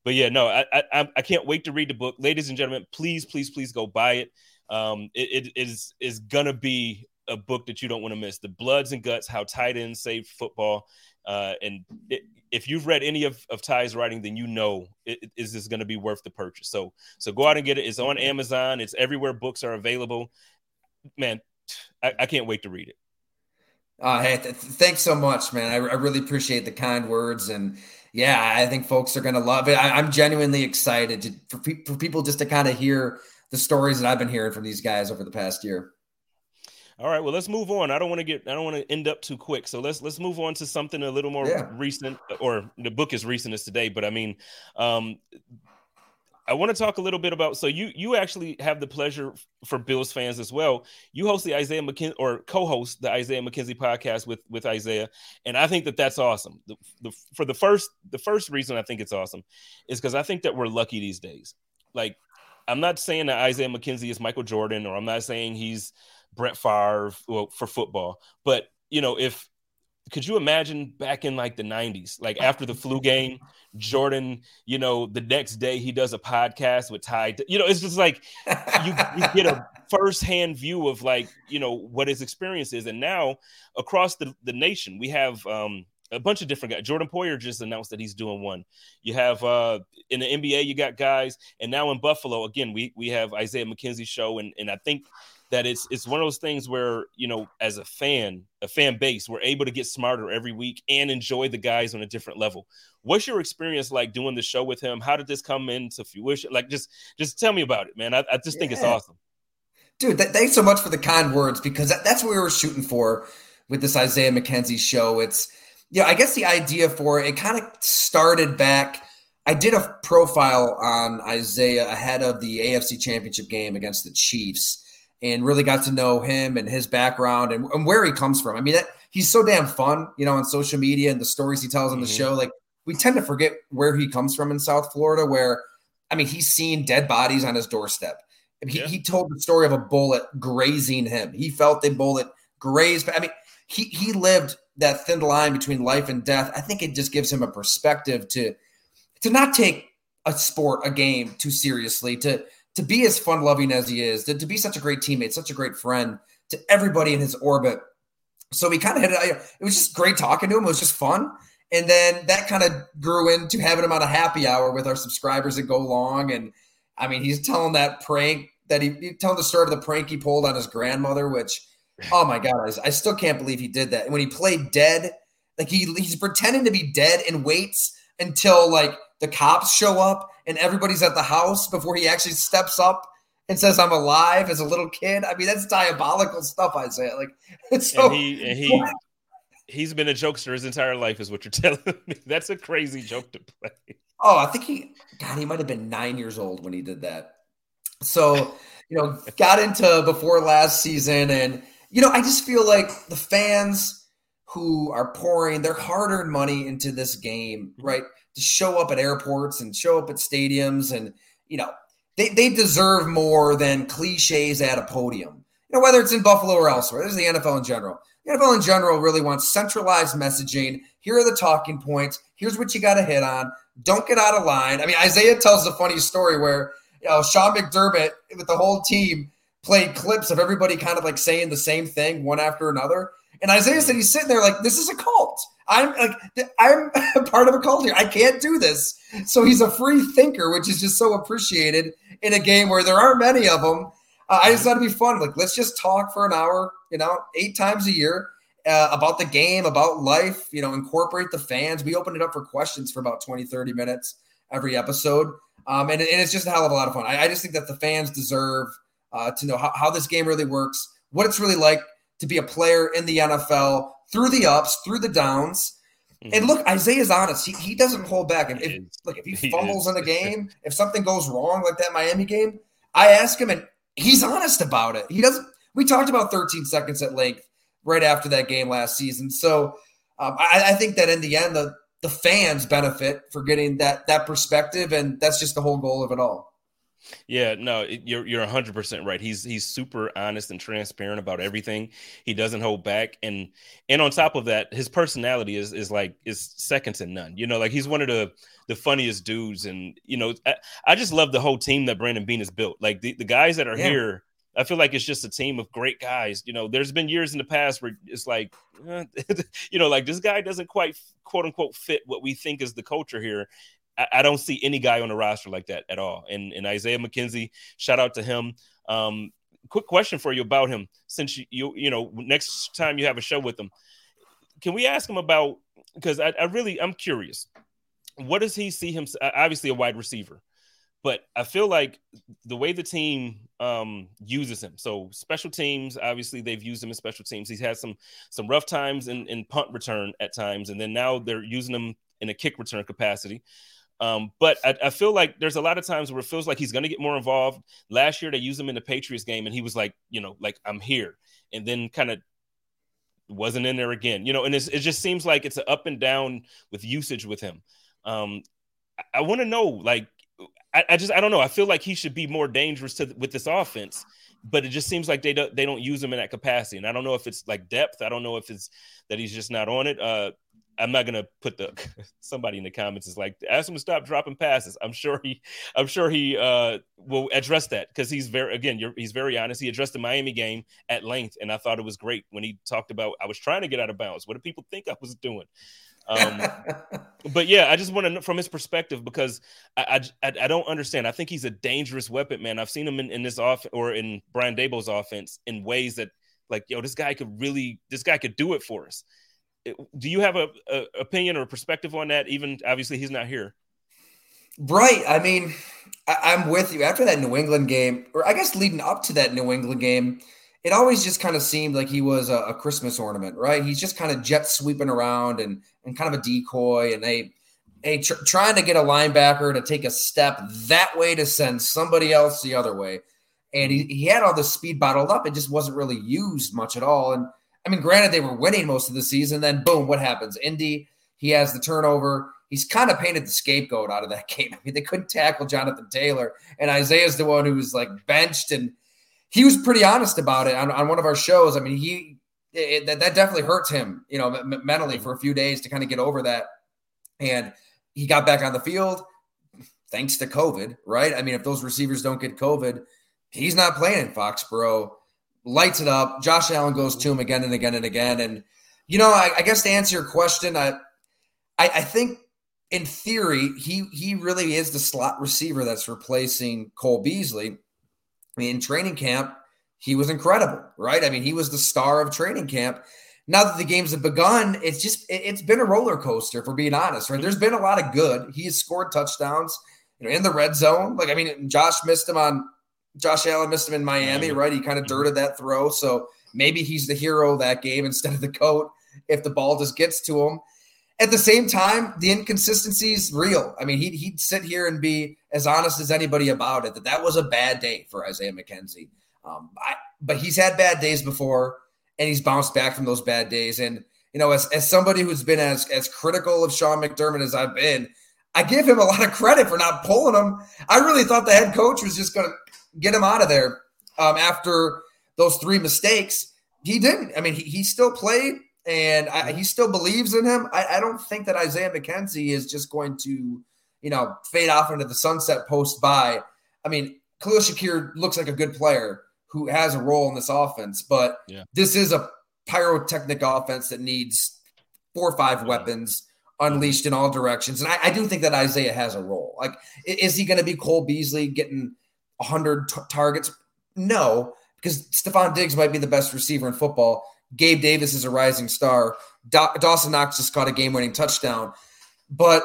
but yeah, no, I I, I can't wait to read the book. Ladies and gentlemen, please, please, please go buy it. Um, it, it is, is going to be a book that you don't want to miss. The Bloods and Guts, How Tight Ends Saved Football. Uh, and it, if you've read any of, of Ty's writing, then you know it, it, is this going to be worth the purchase. So so go out and get it. It's on Amazon. It's everywhere books are available. Man, I, I can't wait to read it. Uh, hey, th- thanks so much, man. I, I really appreciate the kind words. And, yeah, I think folks are going to love it. I, I'm genuinely excited to, for, pe- for people just to kind of hear the stories that I've been hearing from these guys over the past year. All right, well, let's move on. I don't want to get, I don't want to end up too quick. So let's let's move on to something a little more yeah. recent, or the book is recent as today. But I mean, um, I want to talk a little bit about. So you you actually have the pleasure for Bills fans as well. You host the Isaiah McKenzie or co-host the Isaiah McKenzie podcast with with Isaiah, and I think that that's awesome. The, the, for the first the first reason I think it's awesome is because I think that we're lucky these days. Like, I'm not saying that Isaiah McKenzie is Michael Jordan, or I'm not saying he's Brett Favre well, for football. But, you know, if could you imagine back in like the nineties, like after the flu game, Jordan, you know, the next day he does a podcast with Ty. You know, it's just like you, you get a firsthand view of like, you know, what his experience is. And now across the, the nation, we have um, a bunch of different guys. Jordan Poyer just announced that he's doing one. You have uh, in the N B A, you got guys. And now in Buffalo, again, we, we have Isaiah McKenzie's show. And, and I think that it's it's one of those things where, you know, as a fan, a fan base, we're able to get smarter every week and enjoy the guys on a different level. What's your experience like doing the show with him? How did this come into fruition? Like, just just tell me about it, man. I, I just yeah. think it's awesome. Dude, th- thanks so much for the kind words, because that, that's what we were shooting for with this Isaiah McKenzie show. It's, you know, I guess the idea for it kind of started back. I did a profile on Isaiah ahead of the A F C Championship game against the Chiefs and really got to know him and his background and, and where he comes from. I mean, that, he's so damn fun, you know, on social media and the stories he tells on mm-hmm. the show. Like, we tend to forget where he comes from in South Florida, where, I mean, he's seen dead bodies on his doorstep. He, yeah. he told the story of a bullet grazing him. He felt a bullet graze. I mean, he, he lived that thin line between life and death. I think it just gives him a perspective to to not take a sport, a game too seriously, to to be as fun-loving as he is, to, to be such a great teammate, such a great friend to everybody in his orbit. So we kind of hit it. It was just great talking to him. It was just fun. And then that kind of grew into having him on a happy hour with our subscribers at Go Long. And, I mean, he's telling that prank that he, he – telling the story of the prank he pulled on his grandmother, which, oh, my God, I, I still can't believe he did that. And when he played dead, like he he's pretending to be dead and waits until, like, the cops show up and everybody's at the house before he actually steps up and says, "I'm alive," as a little kid. I mean, that's diabolical stuff, Isaiah. Like, it's so. And he, and he, he's been a jokester his entire life, is what you're telling me. That's a crazy joke to play. Oh, I think he, God, he might have been nine years old when he did that. So, you know, got into before last season. And, you know, I just feel like the fans who are pouring their hard earned money into this game, right, to show up at airports and show up at stadiums and, you know, They, they deserve more than cliches at a podium, you know, whether it's in Buffalo or elsewhere. This is the N F L in general. The N F L in general really wants centralized messaging. Here are the talking points. Here's what you got to hit on. Don't get out of line. I mean, Isaiah tells a funny story where, you know, Sean McDermott with the whole team played clips of everybody kind of like saying the same thing one after another. And Isaiah said he's sitting there like, this is a cult. I'm like, I'm a part of a cult here. I can't do this. So he's a free thinker, which is just so appreciated in a game where there aren't many of them. Uh, I just thought it'd be fun. Like, let's just talk for an hour, you know, eight times a year uh, about the game, about life, you know, incorporate the fans. We opened it up for questions for about twenty, thirty minutes every episode. Um, and, and it's just a hell of a lot of fun. I, I just think that the fans deserve uh, to know how, how this game really works, what it's really like to be a player in the N F L, through the ups, through the downs. Mm-hmm. And look, Isaiah's honest. He he doesn't hold back. If, if look, if he, he fumbles is. in a game, if something goes wrong like that Miami game, I ask him and he's honest about it. He doesn't. We talked about thirteen seconds at length right after that game last season. So um, I, I think that in the end, the, the fans benefit for getting that, that perspective. And that's just the whole goal of it all. Yeah, no, you're you're one hundred percent right. He's he's super honest and transparent about everything. He doesn't hold back, and and on top of that, his personality is is like is second to none. You know, like he's one of the the funniest dudes, and you know, I, I just love the whole team that Brandon Beane has built. Like the, the guys that are yeah. here, I feel like it's just a team of great guys. You know, there's been years in the past where it's like, uh, you know, like this guy doesn't quite quote unquote fit what we think is the culture here. I don't see any guy on the roster like that at all. And and Isaiah McKenzie, shout out to him. Um, quick question for you about him. Since you, you, you know, next time you have a show with him, can we ask him about, because I, I really, I'm curious. What does he see him? Obviously a wide receiver, but I feel like the way the team um, uses him. So special teams, obviously they've used him in special teams. He's had some, some rough times in, in punt return at times. And then now they're using him in a kick return capacity. Um, but I, I feel like there's a lot of times where it feels like he's going to get more involved. Last year, they used him in the Patriots game, and he was like, you know, like, I'm here. And then kind of wasn't in there again. You know, and it's, it just seems like it's an up and down with usage with him. Um, I, I want to know, like, I, I just – I don't know. I feel like he should be more dangerous to, with this offense, but it just seems like they, do, they don't use him in that capacity. And I don't know if it's, like, depth. I don't know if it's that he's just not on it. Uh I'm not gonna put the somebody in the comments is like, ask him to stop dropping passes. I'm sure he, I'm sure he uh, will address that because he's very again, you're, he's very honest. He addressed the Miami game at length, and I thought it was great when he talked about I was trying to get out of bounds. What do people think I was doing? Um, but yeah, I just want to know from his perspective because I, I I don't understand. I think he's a dangerous weapon, man. I've seen him in, in this off or in Brian Daboll's offense in ways that like, yo, this guy could really, this guy could do it for us. Do you have a, a opinion or a perspective on that? Even obviously he's not here. Right. I mean, I- I'm with you. After that New England game, or I guess leading up to that New England game, it always just kind of seemed like he was a, a Christmas ornament, right? He's just kind of jet sweeping around and, and kind of a decoy, and they, they tr- trying to get a linebacker to take a step that way to send somebody else the other way. And he, he had all the speed bottled up. It just wasn't really used much at all. And I mean, granted, they were winning most of the season. Then boom, what happens? Indy, he has the turnover. He's kind of painted the scapegoat out of that game. I mean, they couldn't tackle Jonathan Taylor, and Isaiah's the one who was like benched, and he was pretty honest about it on, on one of our shows. I mean, he it, that, that definitely hurts him, you know, m- mentally for a few days to kind of get over that. And he got back on the field thanks to COVID, right? I mean, if those receivers don't get COVID, he's not playing in Foxborough. Lights it up. Josh Allen goes to him again and again and again. And, you know, I, I guess to answer your question, I, I I think in theory, he he really is the slot receiver that's replacing Cole Beasley. I mean, in training camp, he was incredible, right? I mean, he was the star of training camp. Now that the games have begun, it's just it, it's been a roller coaster, if we're being honest, right? There's been a lot of good. He has scored touchdowns, you know, in the red zone. Like, I mean, Josh missed him on Josh Allen missed him in Miami, right? He kind of dirted that throw. So maybe he's the hero that game instead of the goat if the ball just gets to him. At the same time, the inconsistency is real. I mean, he'd, he'd sit here and be as honest as anybody about it, that that was a bad day for Isaiah McKenzie. Um, I, but he's had bad days before, and he's bounced back from those bad days. And, you know, as, as somebody who's been as, as critical of Sean McDermott as I've been, I give him a lot of credit for not pulling him. I really thought the head coach was just going to get him out of there um, after those three mistakes. He didn't. I mean, he, he still played, and I, he still believes in him. I, I don't think that Isaiah McKenzie is just going to, you know, fade off into the sunset post by. I mean, Khalil Shakir looks like a good player who has a role in this offense, but yeah. This is a pyrotechnic offense that needs four or five weapons unleashed in all directions. And I, I do think that Isaiah has a role. Like, is he going to be Cole Beasley getting one hundred t- targets? No, because Stephon Diggs might be the best receiver in football. Gabe Davis is a rising star. Da- Dawson Knox just caught a game-winning touchdown. But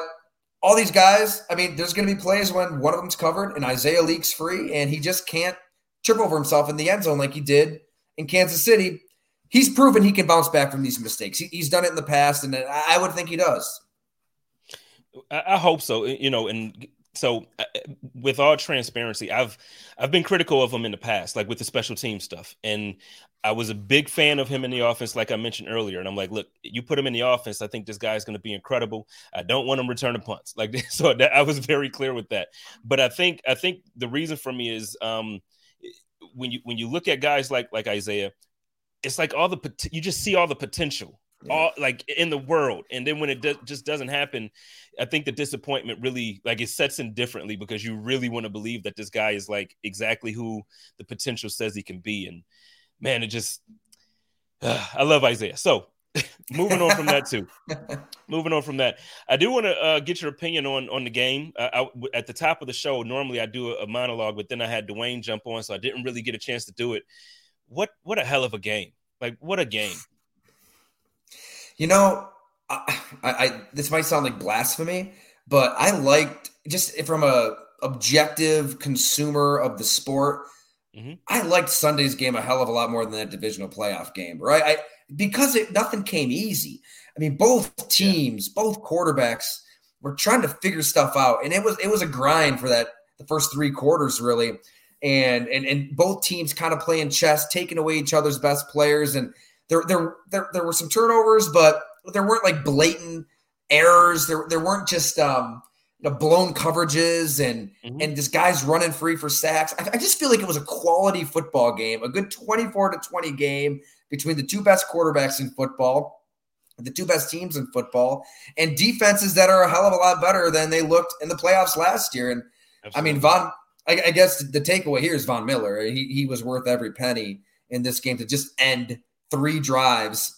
all these guys, I mean, there's going to be plays when one of them's covered and Isaiah leaks free, and he just can't trip over himself in the end zone like he did in Kansas City. He's proven he can bounce back from these mistakes. He- he's done it in the past, and I, I would think he does. I, I hope so. You know, and so uh, with all transparency, I've I've been critical of him in the past, like with the special team stuff. And I was a big fan of him in the offense, like I mentioned earlier. And I'm like, look, you put him in the offense, I think this guy is going to be incredible. I don't want him returning punts. Like, so that, I was very clear with that. But I think I think the reason for me is um, when you when you look at guys like like Isaiah, it's like all the you just see all the potential. All like in the world, and then when it do- just doesn't happen, I think the disappointment really like it sets in differently, because you really want to believe that this guy is like exactly who the potential says he can be. And man, it just uh, I love Isaiah. So moving on from that too, moving on from that, I do want to uh, get your opinion on on the game. Uh, I, at the top of the show, normally I do a monologue, but then I had Dwayne jump on, so I didn't really get a chance to do it. What what a hell of a game! Like what a game! You know, I, I this might sound like blasphemy, but I liked just from a objective consumer of the sport. Mm-hmm. I liked Sunday's game a hell of a lot more than that divisional playoff game, right? I, because it, nothing came easy. I mean, both teams, yeah. both quarterbacks were trying to figure stuff out, and it was it was a grind for that the first three quarters really, and and and both teams kind of playing chess, taking away each other's best players. And There, there, there, there were some turnovers, but there weren't like blatant errors. There, there weren't just um, you know, blown coverages and mm-hmm. and just guys running free for sacks. I, I just feel like it was a quality football game, a good twenty-four to twenty game between the two best quarterbacks in football, the two best teams in football, and defenses that are a hell of a lot better than they looked in the playoffs last year. And absolutely. I mean, Von, I, I guess the takeaway here is Von Miller. He he was worth every penny in this game to just end three drives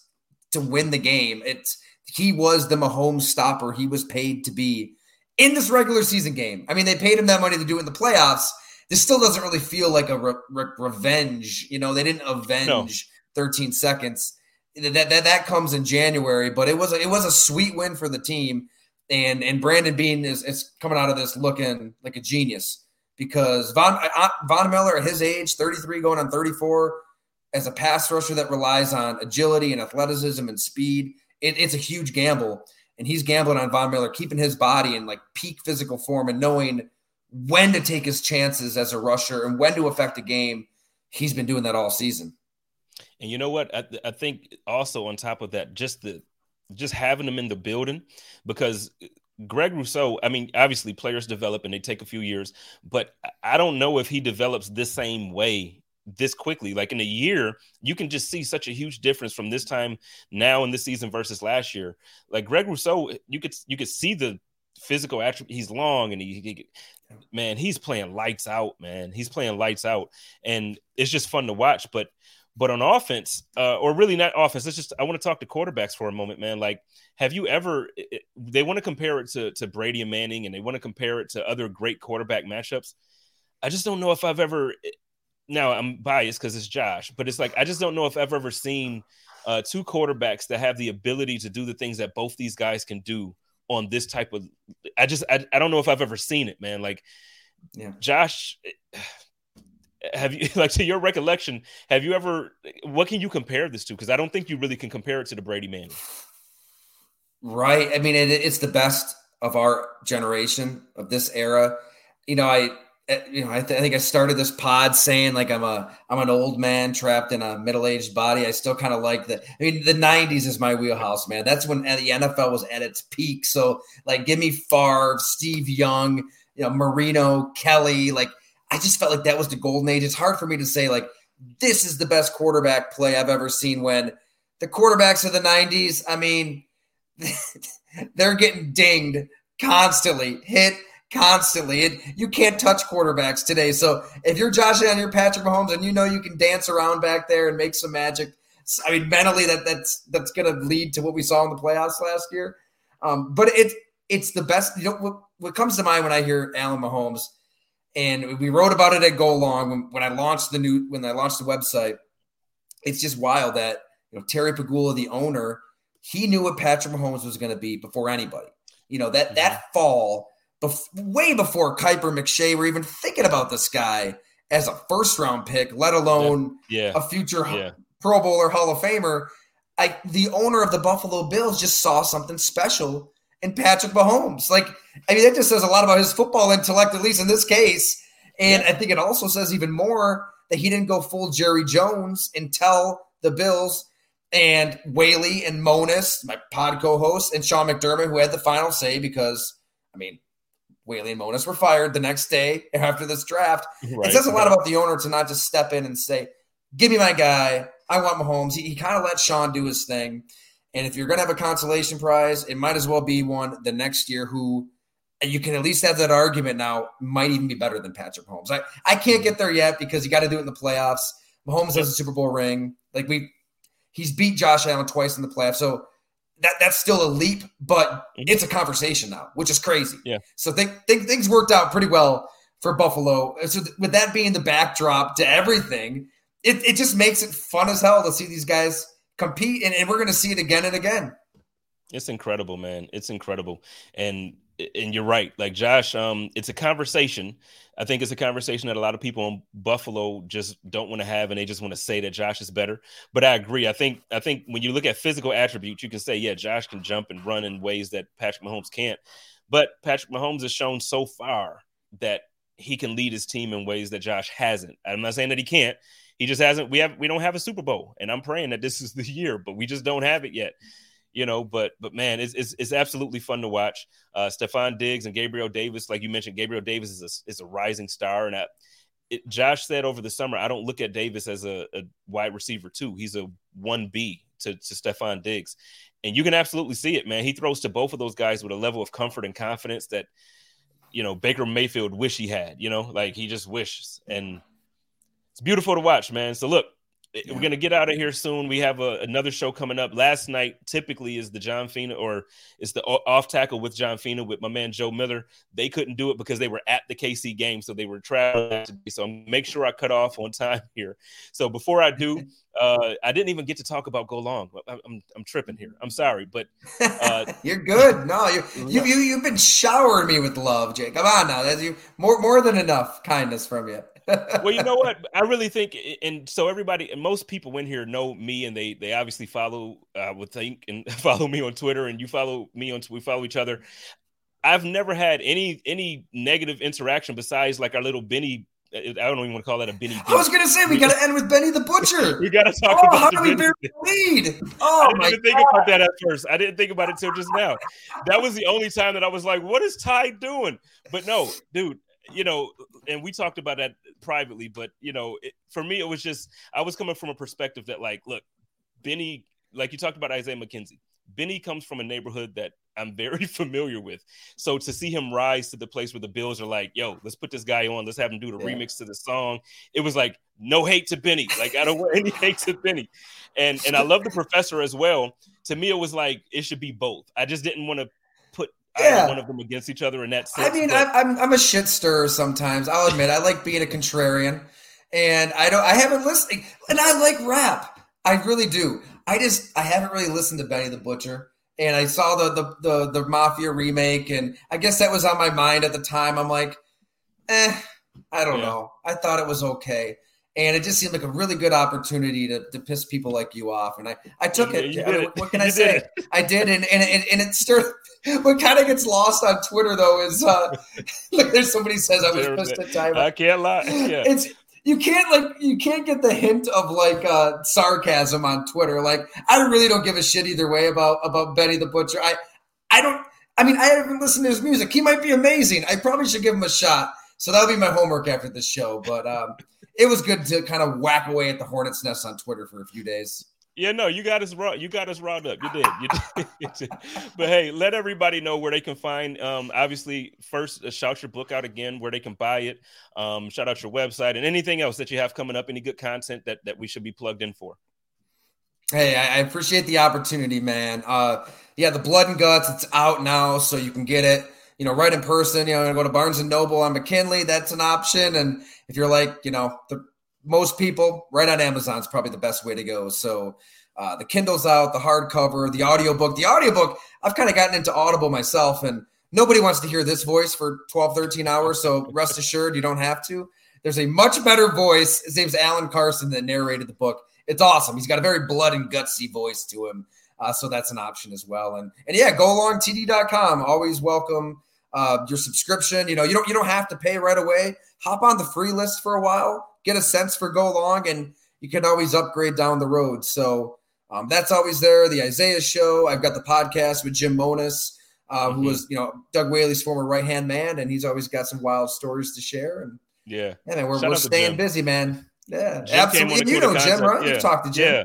to win the game. It's he was the Mahomes stopper he was paid to be in this regular season game. I mean, they paid him that money to do it in the playoffs. This still doesn't really feel like a re- re- revenge. You know, they didn't avenge no. thirteen seconds. That, that that comes in January, but it was it was a sweet win for the team. And and Brandon Beane is, is coming out of this looking like a genius, because Von, Von Miller at his age, thirty-three going on thirty-four, as a pass rusher that relies on agility and athleticism and speed, it, it's a huge gamble. And he's gambling on Von Miller, keeping his body in like peak physical form and knowing when to take his chances as a rusher and when to affect a game. He's been doing that all season. And you know what? I, I think also on top of that, just the just having them in the building, because Greg Rousseau, I mean, obviously players develop and they take a few years, but I don't know if he develops this same way this quickly. Like in a year, you can just see such a huge difference from this time now in this season versus last year. Like Greg Rousseau, you could you could see the physical attribute. He's long and he, he man, he's playing lights out, man. He's playing lights out, and it's just fun to watch. But But on offense, uh, or really not offense, let's just, I want to talk to quarterbacks for a moment, man. Like, have you ever, it, they want to compare it to, to Brady and Manning, and they want to compare it to other great quarterback matchups. I just don't know if I've ever, now I'm biased because it's Josh, but it's like, I just don't know if I've ever seen uh, two quarterbacks that have the ability to do the things that both these guys can do on this type of, I just, I, I don't know if I've ever seen it, man. Like, yeah. Josh... Have you, like, to your recollection, have you ever, what can you compare this to? Because I don't think you really can compare it to the Brady Manning. Right. I mean, it, it's the best of our generation, of this era. You know, I, you know, I, th- I think I started this pod saying like, I'm a, I'm an old man trapped in a middle-aged body. I still kind of like that. I mean, the nineties is my wheelhouse, man. That's when the N F L was at its peak. So like, give me Favre, Steve Young, you know, Marino, Kelly, like, I just felt like that was the golden age. It's hard for me to say, like, this is the best quarterback play I've ever seen, when the quarterbacks of the nineties, I mean, they're getting dinged constantly, hit constantly. It, you can't touch quarterbacks today. So if you're Josh Allen, you're Patrick Mahomes, and you know you can dance around back there and make some magic, I mean, mentally that that's that's going to lead to what we saw in the playoffs last year. Um, but it, it's the best. You know, what, what comes to mind when I hear Allen Mahomes, and we wrote about it at Go Long when, when I launched the new when I launched the website. It's just wild that, you know, Terry Pegula, the owner, he knew what Patrick Mahomes was going to be before anybody. You know, that that fall, bef- way before Kuiper, McShay were even thinking about this guy as a first round pick, let alone yeah. Yeah. a future yeah. Pro Bowler, Hall of Famer. I, the owner of the Buffalo Bills just saw something special and Patrick Mahomes. Like, I mean, that just says a lot about his football intellect, at least in this case. And yeah. I think it also says even more that he didn't go full Jerry Jones and tell the Bills and Whaley and Monis, my pod co-host, and Sean McDermott, who had the final say, because, I mean, Whaley and Monis were fired the next day after this draft. Right. It says a lot about the owner to not just step in and say, give me my guy, I want Mahomes. He, he kind of let Sean do his thing. And if you're going to have a consolation prize, it might as well be one the next year who you can at least have that argument now might even be better than Patrick Mahomes. I, I can't get there yet, because you got to do it in the playoffs. Mahomes has a Super Bowl ring. Like we, he's beat Josh Allen twice in the playoffs. So that that's still a leap, but it's a conversation now, which is crazy. Yeah. So think, think things worked out pretty well for Buffalo. So th- with that being the backdrop to everything, it, it just makes it fun as hell to see these guys compete, and, and we're going to see it again and again. It's incredible, man. It's incredible. And and you're right. Like, Josh, um, it's a conversation. I think it's a conversation that a lot of people in Buffalo just don't want to have, and they just want to say that Josh is better. But I agree. I think I think when you look at physical attributes, you can say, yeah, Josh can jump and run in ways that Patrick Mahomes can't. But Patrick Mahomes has shown so far that he can lead his team in ways that Josh hasn't. I'm not saying that he can't. He just hasn't. We have. We don't have a Super Bowl, and I'm praying that this is the year, but we just don't have it yet, you know. But but man, it's it's, it's absolutely fun to watch. Uh, Stephon Diggs and Gabriel Davis, like you mentioned, Gabriel Davis is a, is a rising star, and I, it, Josh said over the summer, I don't look at Davis as a, a wide receiver too. He's a one B to to Stephon Diggs, and you can absolutely see it, man. He throws to both of those guys with a level of comfort and confidence that, you know, Baker Mayfield wish he had. You know, like he just wishes. And it's beautiful to watch, man. So look, yeah. we're going to get out of here soon. We have a, another show coming up. Last night typically is the John Fina, or it's the Off Tackle with John Fina with my man Joe Miller. They couldn't do it because they were at the K C game, so they were traveling. So make sure I cut off on time here. So before I do, uh, I didn't even get to talk about Go Long. I'm, I'm, I'm tripping here. I'm sorry, but uh, you're good. No, you you you you've been showering me with love, Jake. Come on now, that's you more more than enough kindness from you. Well, you know what? I really think, and so everybody and most people in here know me, and they they obviously follow, I uh, would think, and follow me on Twitter, and you follow me on, we follow each other. I've never had any any negative interaction besides like our little Benny. I don't even want to call that a Benny. I was going to say, we got to end with Benny the Butcher. We got to talk oh, about how do we bury the lead? Oh, I didn't my even God. think about that at first. I didn't think about it till just now. That was the only time that I was like, what is Ty doing? But no, dude. You know, and we talked about that privately, but, you know, it, for me, it was just, I was coming from a perspective that, like, look, Benny, like you talked about Isaiah McKenzie, Benny comes from a neighborhood that I'm very familiar with. So to see him rise to the place where the Bills are like, yo, let's put this guy on, let's have him do the yeah. remix to the song. It was like, no hate to Benny. Like, I don't want any hate to Benny. And, and I love the professor as well. To me, it was like, it should be both. I just didn't want to put Yeah. one of them against each other in that sense. I mean, but- I'm I'm a shit stirrer sometimes. I'll admit, I like being a contrarian, and I don't. I haven't listened, and I like rap. I really do. I just I haven't really listened to Benny the Butcher, and I saw the the the, the Mafia remake, and I guess that was on my mind at the time. I'm like, eh, I don't yeah. know. I thought it was okay, and it just seemed like a really good opportunity to, to piss people like you off, and I I took yeah, it. I mean, it. What can I you say? Did I did, and and and, and it stirred. What kind of gets lost on Twitter, though, is uh, like there's somebody says I was pissed at time. I can't lie. Yeah. It's you can't like you can't get the hint of like uh, sarcasm on Twitter. Like I really don't give a shit either way about about Benny the Butcher. I I don't. I mean, I haven't listened to his music. He might be amazing. I probably should give him a shot. So that'll be my homework after this show. But um, it was good to kind of whack away at the hornet's nest on Twitter for a few days. Yeah, no, you got us raw. You got us riled up. You did. You did. You did. But hey, let everybody know where they can find. Um, obviously, first uh, shout your book out again, where they can buy it. Um, shout out your website and anything else that you have coming up. Any good content that that we should be plugged in for? Hey, I appreciate the opportunity, man. Uh, yeah, the Blood and Guts. It's out now, so you can get it. You know, right in person. You know, I'm gonna go to Barnes and Noble on McKinley. That's an option. And if you're like, you know, the most people, right on Amazon is probably the best way to go. So uh, the Kindle's out, the hardcover, the audiobook. The audiobook, I've kind of gotten into Audible myself, and nobody wants to hear this voice for twelve, thirteen hours, so rest assured you don't have to. There's a much better voice. His name's Alan Carson that narrated the book. It's awesome. He's got a very blood and gutsy voice to him, uh, so that's an option as well. And and yeah, go long t d dot com. Always welcome uh, your subscription. You know, you don't you don't have to pay right away. Hop on the free list for a while. Get a sense for Go Long, and you can always upgrade down the road. So um, that's always there. The Isaiah Show. I've got the podcast with Jim Monas, uh, mm-hmm. who was, you know, Doug Whaley's former right-hand man, and he's always got some wild stories to share. And yeah, yeah man, we're, we're staying busy, man. Yeah, Jim absolutely. And you know Jim, right? Yeah. You've talked to Jim. Yeah.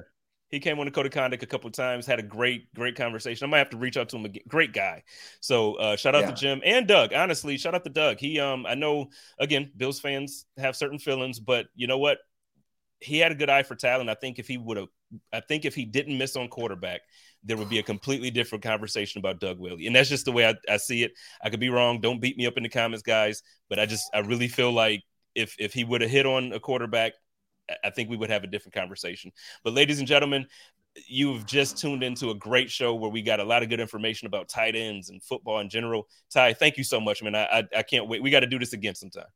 He came on the Code of Conduct a couple of times, had a great, great conversation. I might have to reach out to him again. Great guy. So uh, shout out yeah. to Jim and Doug. Honestly, shout out to Doug. He, um, I know, again, Bills fans have certain feelings, but you know what? He had a good eye for talent. I think if he would have, I think if he didn't miss on quarterback, there would be a completely different conversation about Doug Whaley. And that's just the way I, I see it. I could be wrong. Don't beat me up in the comments, guys. But I just, I really feel like if if he would have hit on a quarterback, I think we would have a different conversation. But ladies and gentlemen, you've just tuned into a great show where we got a lot of good information about tight ends and football in general. Ty, thank you so much, man. I I, I can't wait. We got to do this again sometime.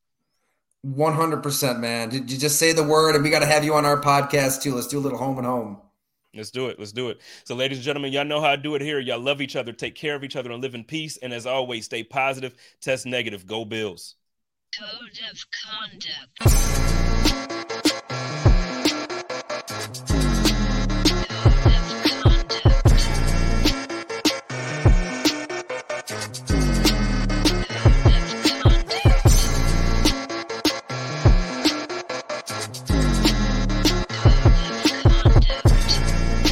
one hundred percent, man. Did you just say the word? And we got to have you on our podcast too. Let's do a little home and home. Let's do it. Let's do it. So ladies and gentlemen, y'all know how I do it here. Y'all love each other. Take care of each other and live in peace. And as always, stay positive, test negative, go Bills. Code of Conduct.